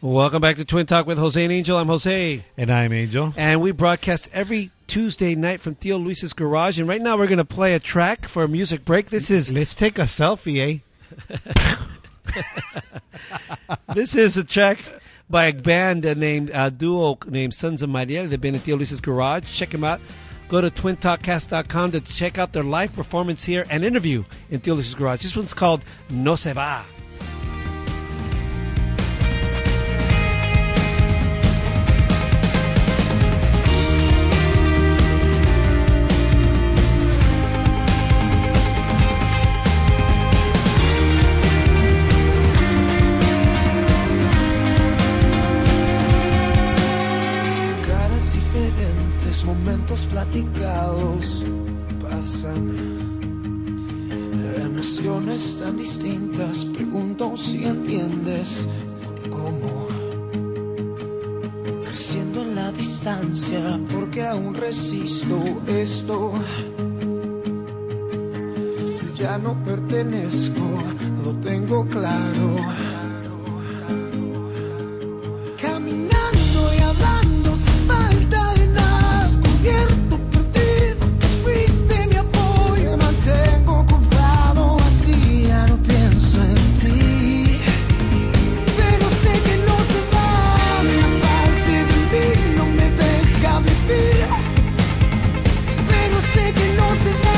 Welcome back to Twin Talk with Jose and Angel. I'm Jose. And I'm Angel. And we broadcast every Tuesday night from Theo Luis's garage. And right now we're going to play a track for a music break. This is... Let's take a selfie, eh? This is a track by a band named, a duo named Sons of Mariel. They've been in Theo Luis's garage. Check them out. Go to twin talk cast dot com to check out their live performance here and interview in Theo Luis's garage. This one's called No Se Va. tan distintas, pregunto si entiendes cómo. Creciendo en la distancia, porque aún resisto esto. Ya no pertenezco, lo tengo claro. Caminando y hablando sin falta de nada, descubierto, perdido, fuiste mi apoyo. Me mantengo ocupado, así ya no pienso en ti. Pero sé que no se va, una parte de mí no me deja vivir. Pero sé que no se va.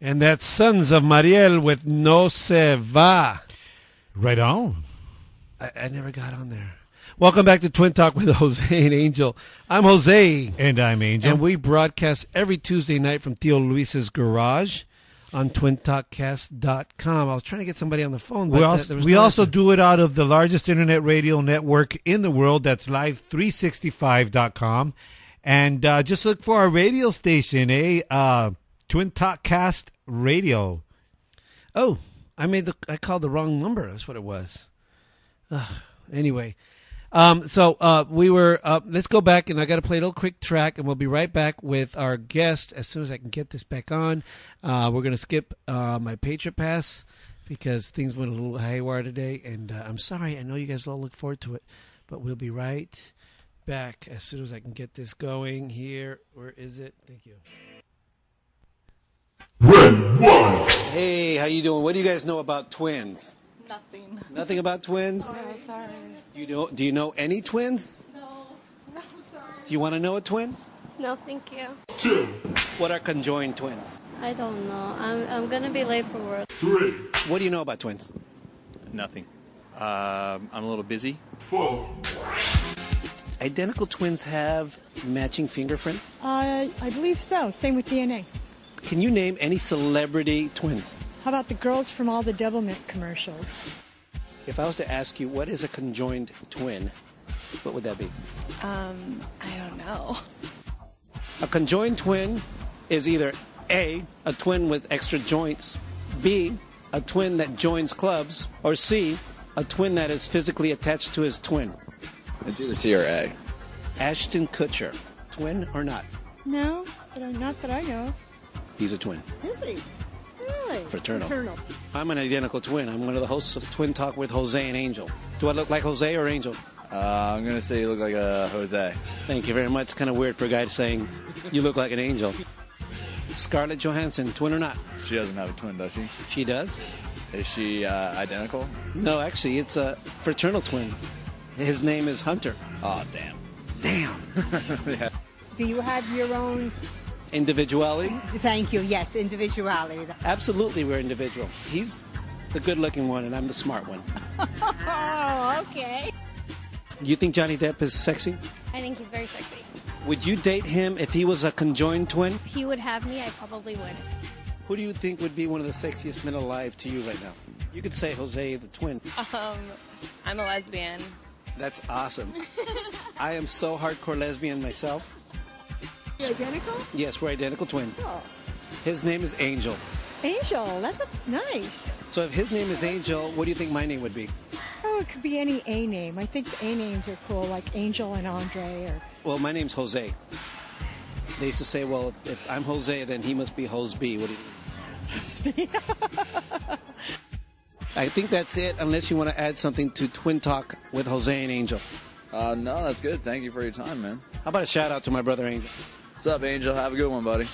And that's Sons of Mariel with No Se Va. Right on. I, I never got on there. Welcome back to Twin Talk with Jose and Angel. I'm Jose. And I'm Angel. And we broadcast every Tuesday night from Tio Luis's garage on twin talk cast dot com. I was trying to get somebody on the phone. But we also, that, we no also do it out of the largest internet radio network in the world. That's live three sixty-five dot com. And uh, just look for our radio station, eh? Uh, Twin Talk Cast Radio. Oh, I made the I called the wrong number. That's what it was. Uh, anyway, um, so uh, we were. Uh, let's go back, and I got to play a little quick track, and we'll be right back with our guest as soon as I can get this back on. Uh, we're gonna skip uh, my Patriot Pass because things went a little haywire today, and uh, I'm sorry. I know you guys all look forward to it, but we'll be right back as soon as I can get this going. Here, where is it? Thank you. Red, white. Hey, how you doing? What do you guys know about twins? Nothing. Nothing about twins? Oh, no, sorry. You know, do you know any twins? No. No, sorry. Do you want to know a twin? No, thank you. Two. What are conjoined twins? I don't know. I'm, I'm going to be late for work. Three. What do you know about twins? Nothing. Uh, I'm a little busy. Four. Identical twins have matching fingerprints? Uh, I believe so. Same with D N A. Can you name any celebrity twins? How about the girls from all the Double Mint commercials? If I was to ask you, what is a conjoined twin, what would that be? Um, I don't know. A conjoined twin is either A, a twin with extra joints, B, a twin that joins clubs, or C, a twin that is physically attached to his twin. It's either C or A. Ashton Kutcher, twin or not? No, but not that I know. He's a twin. Is he? Really? Fraternal. Fraternal. I'm an identical twin. I'm one of the hosts of Twin Talk with Jose and Angel. Do I look like Jose or Angel? Uh, I'm going to say you look like a Jose. Thank you very much. It's kind of weird for a guy saying you look like an angel. Scarlett Johansson, twin or not? She doesn't have a twin, does she? She does. Is she uh, identical? No, actually, it's a fraternal twin. His name is Hunter. Oh, damn. Damn. Yeah. Do you have your own... individuality? Thank you. Yes, individuality. Absolutely, we're individual. He's the good-looking one, and I'm the smart one. Oh, okay. You think Johnny Depp is sexy? I think he's very sexy. Would you date him if he was a conjoined twin? If he would have me, I probably would. Who do you think would be one of the sexiest men alive to you right now? You could say Jose the twin. Um, I'm a lesbian. That's awesome. I am so hardcore lesbian myself. You're identical? Yes, we're identical twins. Oh. His name is Angel. Angel, that's a, nice. So if his name is Angel, what do you think my name would be? Oh, it could be any A name. I think the A names are cool, like Angel and Andre. Or... Well, my name's Jose. They used to say, well, if, if I'm Jose, then he must be Jose B. What do you... Jose B. I think that's it, unless you want to add something to Twin Talk with Jose and Angel. Uh, no, that's good. Thank you for your time, man. How about a shout-out to my brother Angel? What's up, Angel? Have a good one, buddy.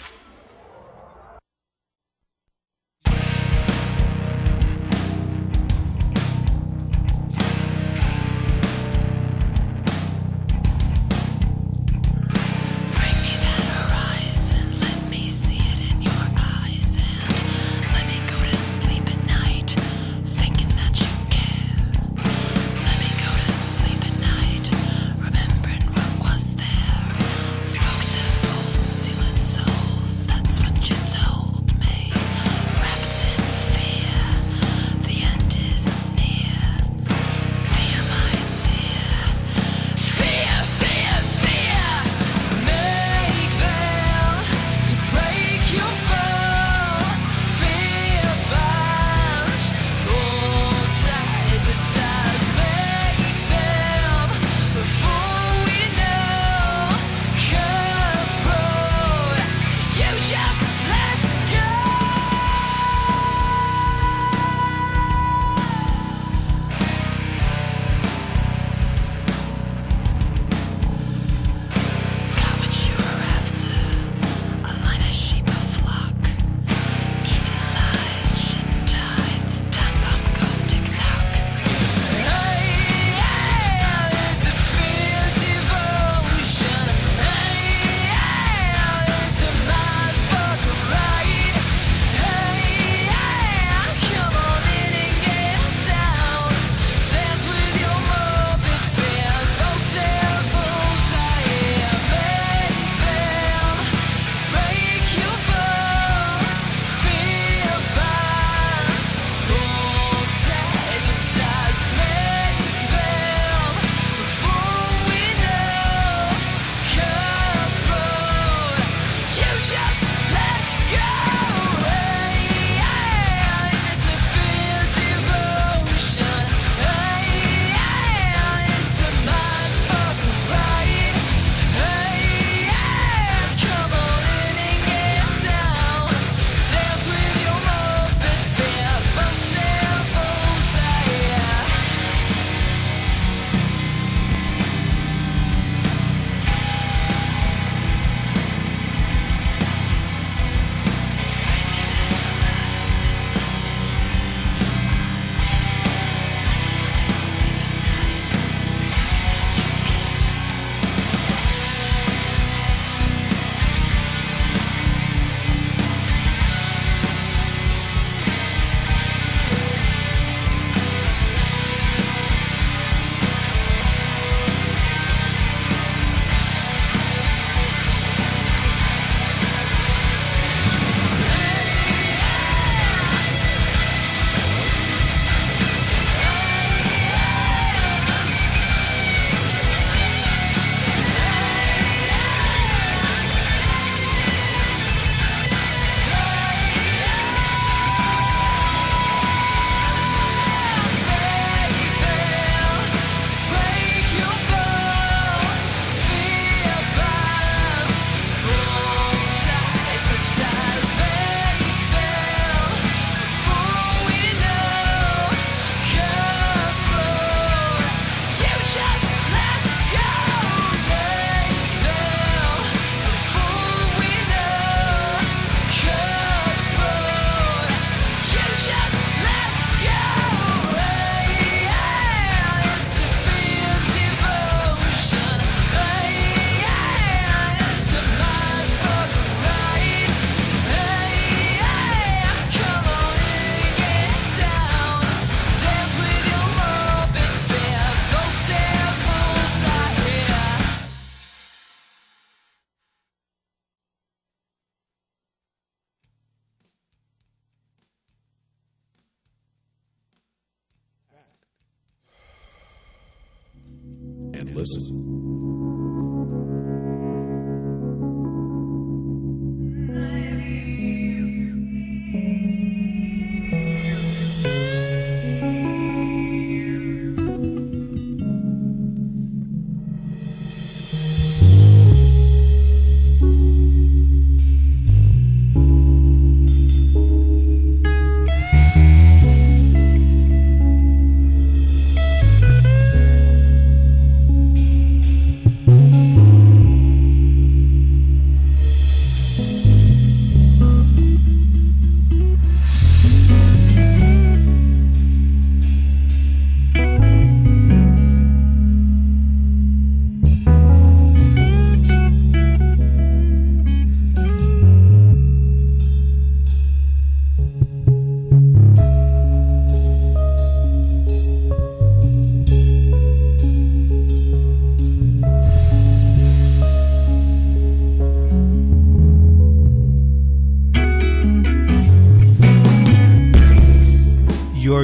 viruses.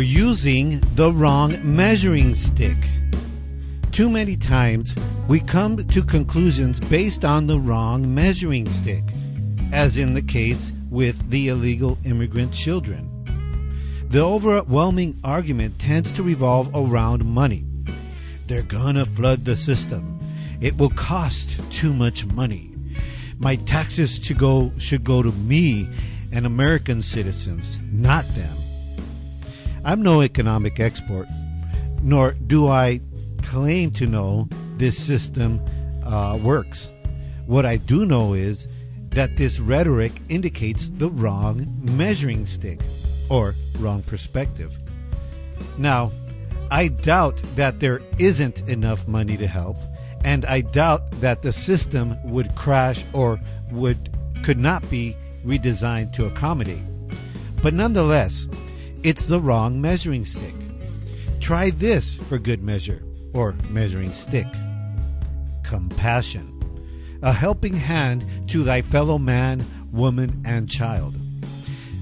Using the wrong measuring stick. Too many times we come to conclusions based on the wrong measuring stick, as in the case with the illegal immigrant children. The overwhelming argument tends to revolve around money. They're gonna flood the system. It will cost too much money. My taxes to go should go to me and American citizens, not them. I'm no economic expert, nor do I claim to know this system uh, works. What I do know is that this rhetoric indicates the wrong measuring stick or wrong perspective. Now, I doubt that there isn't enough money to help, and I doubt that the system would crash or would could not be redesigned to accommodate. But nonetheless, it's the wrong measuring stick. Try this for good measure, or measuring stick. Compassion. A helping hand to thy fellow man, woman, and child.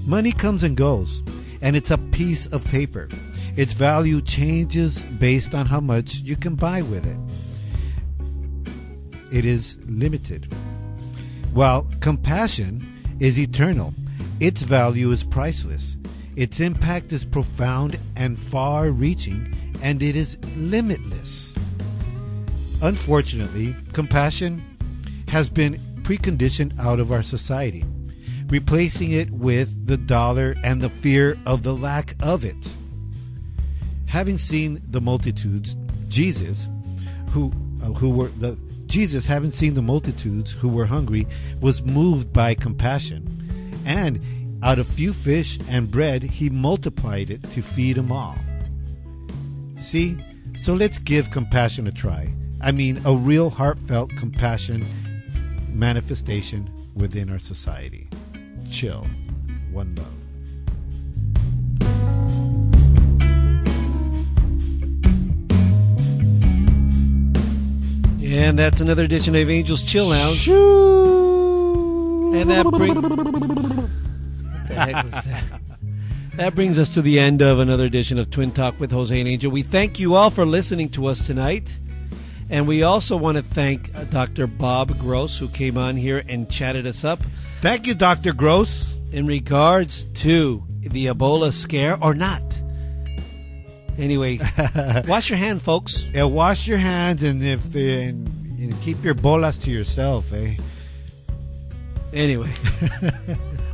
Money comes and goes, and it's a piece of paper. Its value changes based on how much you can buy with it. It is limited. While compassion is eternal, its value is priceless. Its impact is profound and far-reaching, and it is limitless. Unfortunately, compassion has been preconditioned out of our society, replacing it with the dollar and the fear of the lack of it. Having seen the multitudes, Jesus, who uh, who were the Jesus, having seen the multitudes who were hungry, was moved by compassion, and out of few fish and bread, he multiplied it to feed them all. See? So let's give compassion a try. I mean, a real heartfelt compassion manifestation within our society. Chill. One love. And that's another edition of Angels Chill Out. Shoo! And that brings... Heck was that? That brings us to the end of another edition of Twin Talk with Jose and Angel. We thank you all for listening to us tonight. And we also want to thank Doctor Bob Gross, who came on here and chatted us up. Thank you, Doctor Gross. In regards to the Ebola scare or not. Anyway, wash your hands, folks. Yeah, wash your hands, and if and, and keep your bolas to yourself, eh? Anyway.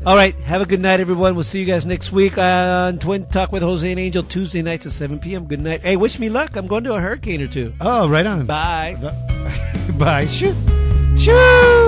All right. Have a good night, everyone. We'll see you guys next week on Twin Talk with Jose and Angel, Tuesday nights at seven p.m. Good night. Hey, wish me luck. I'm going to a hurricane or two. Oh, right on. Bye. The- Bye. Shoot. Shoot.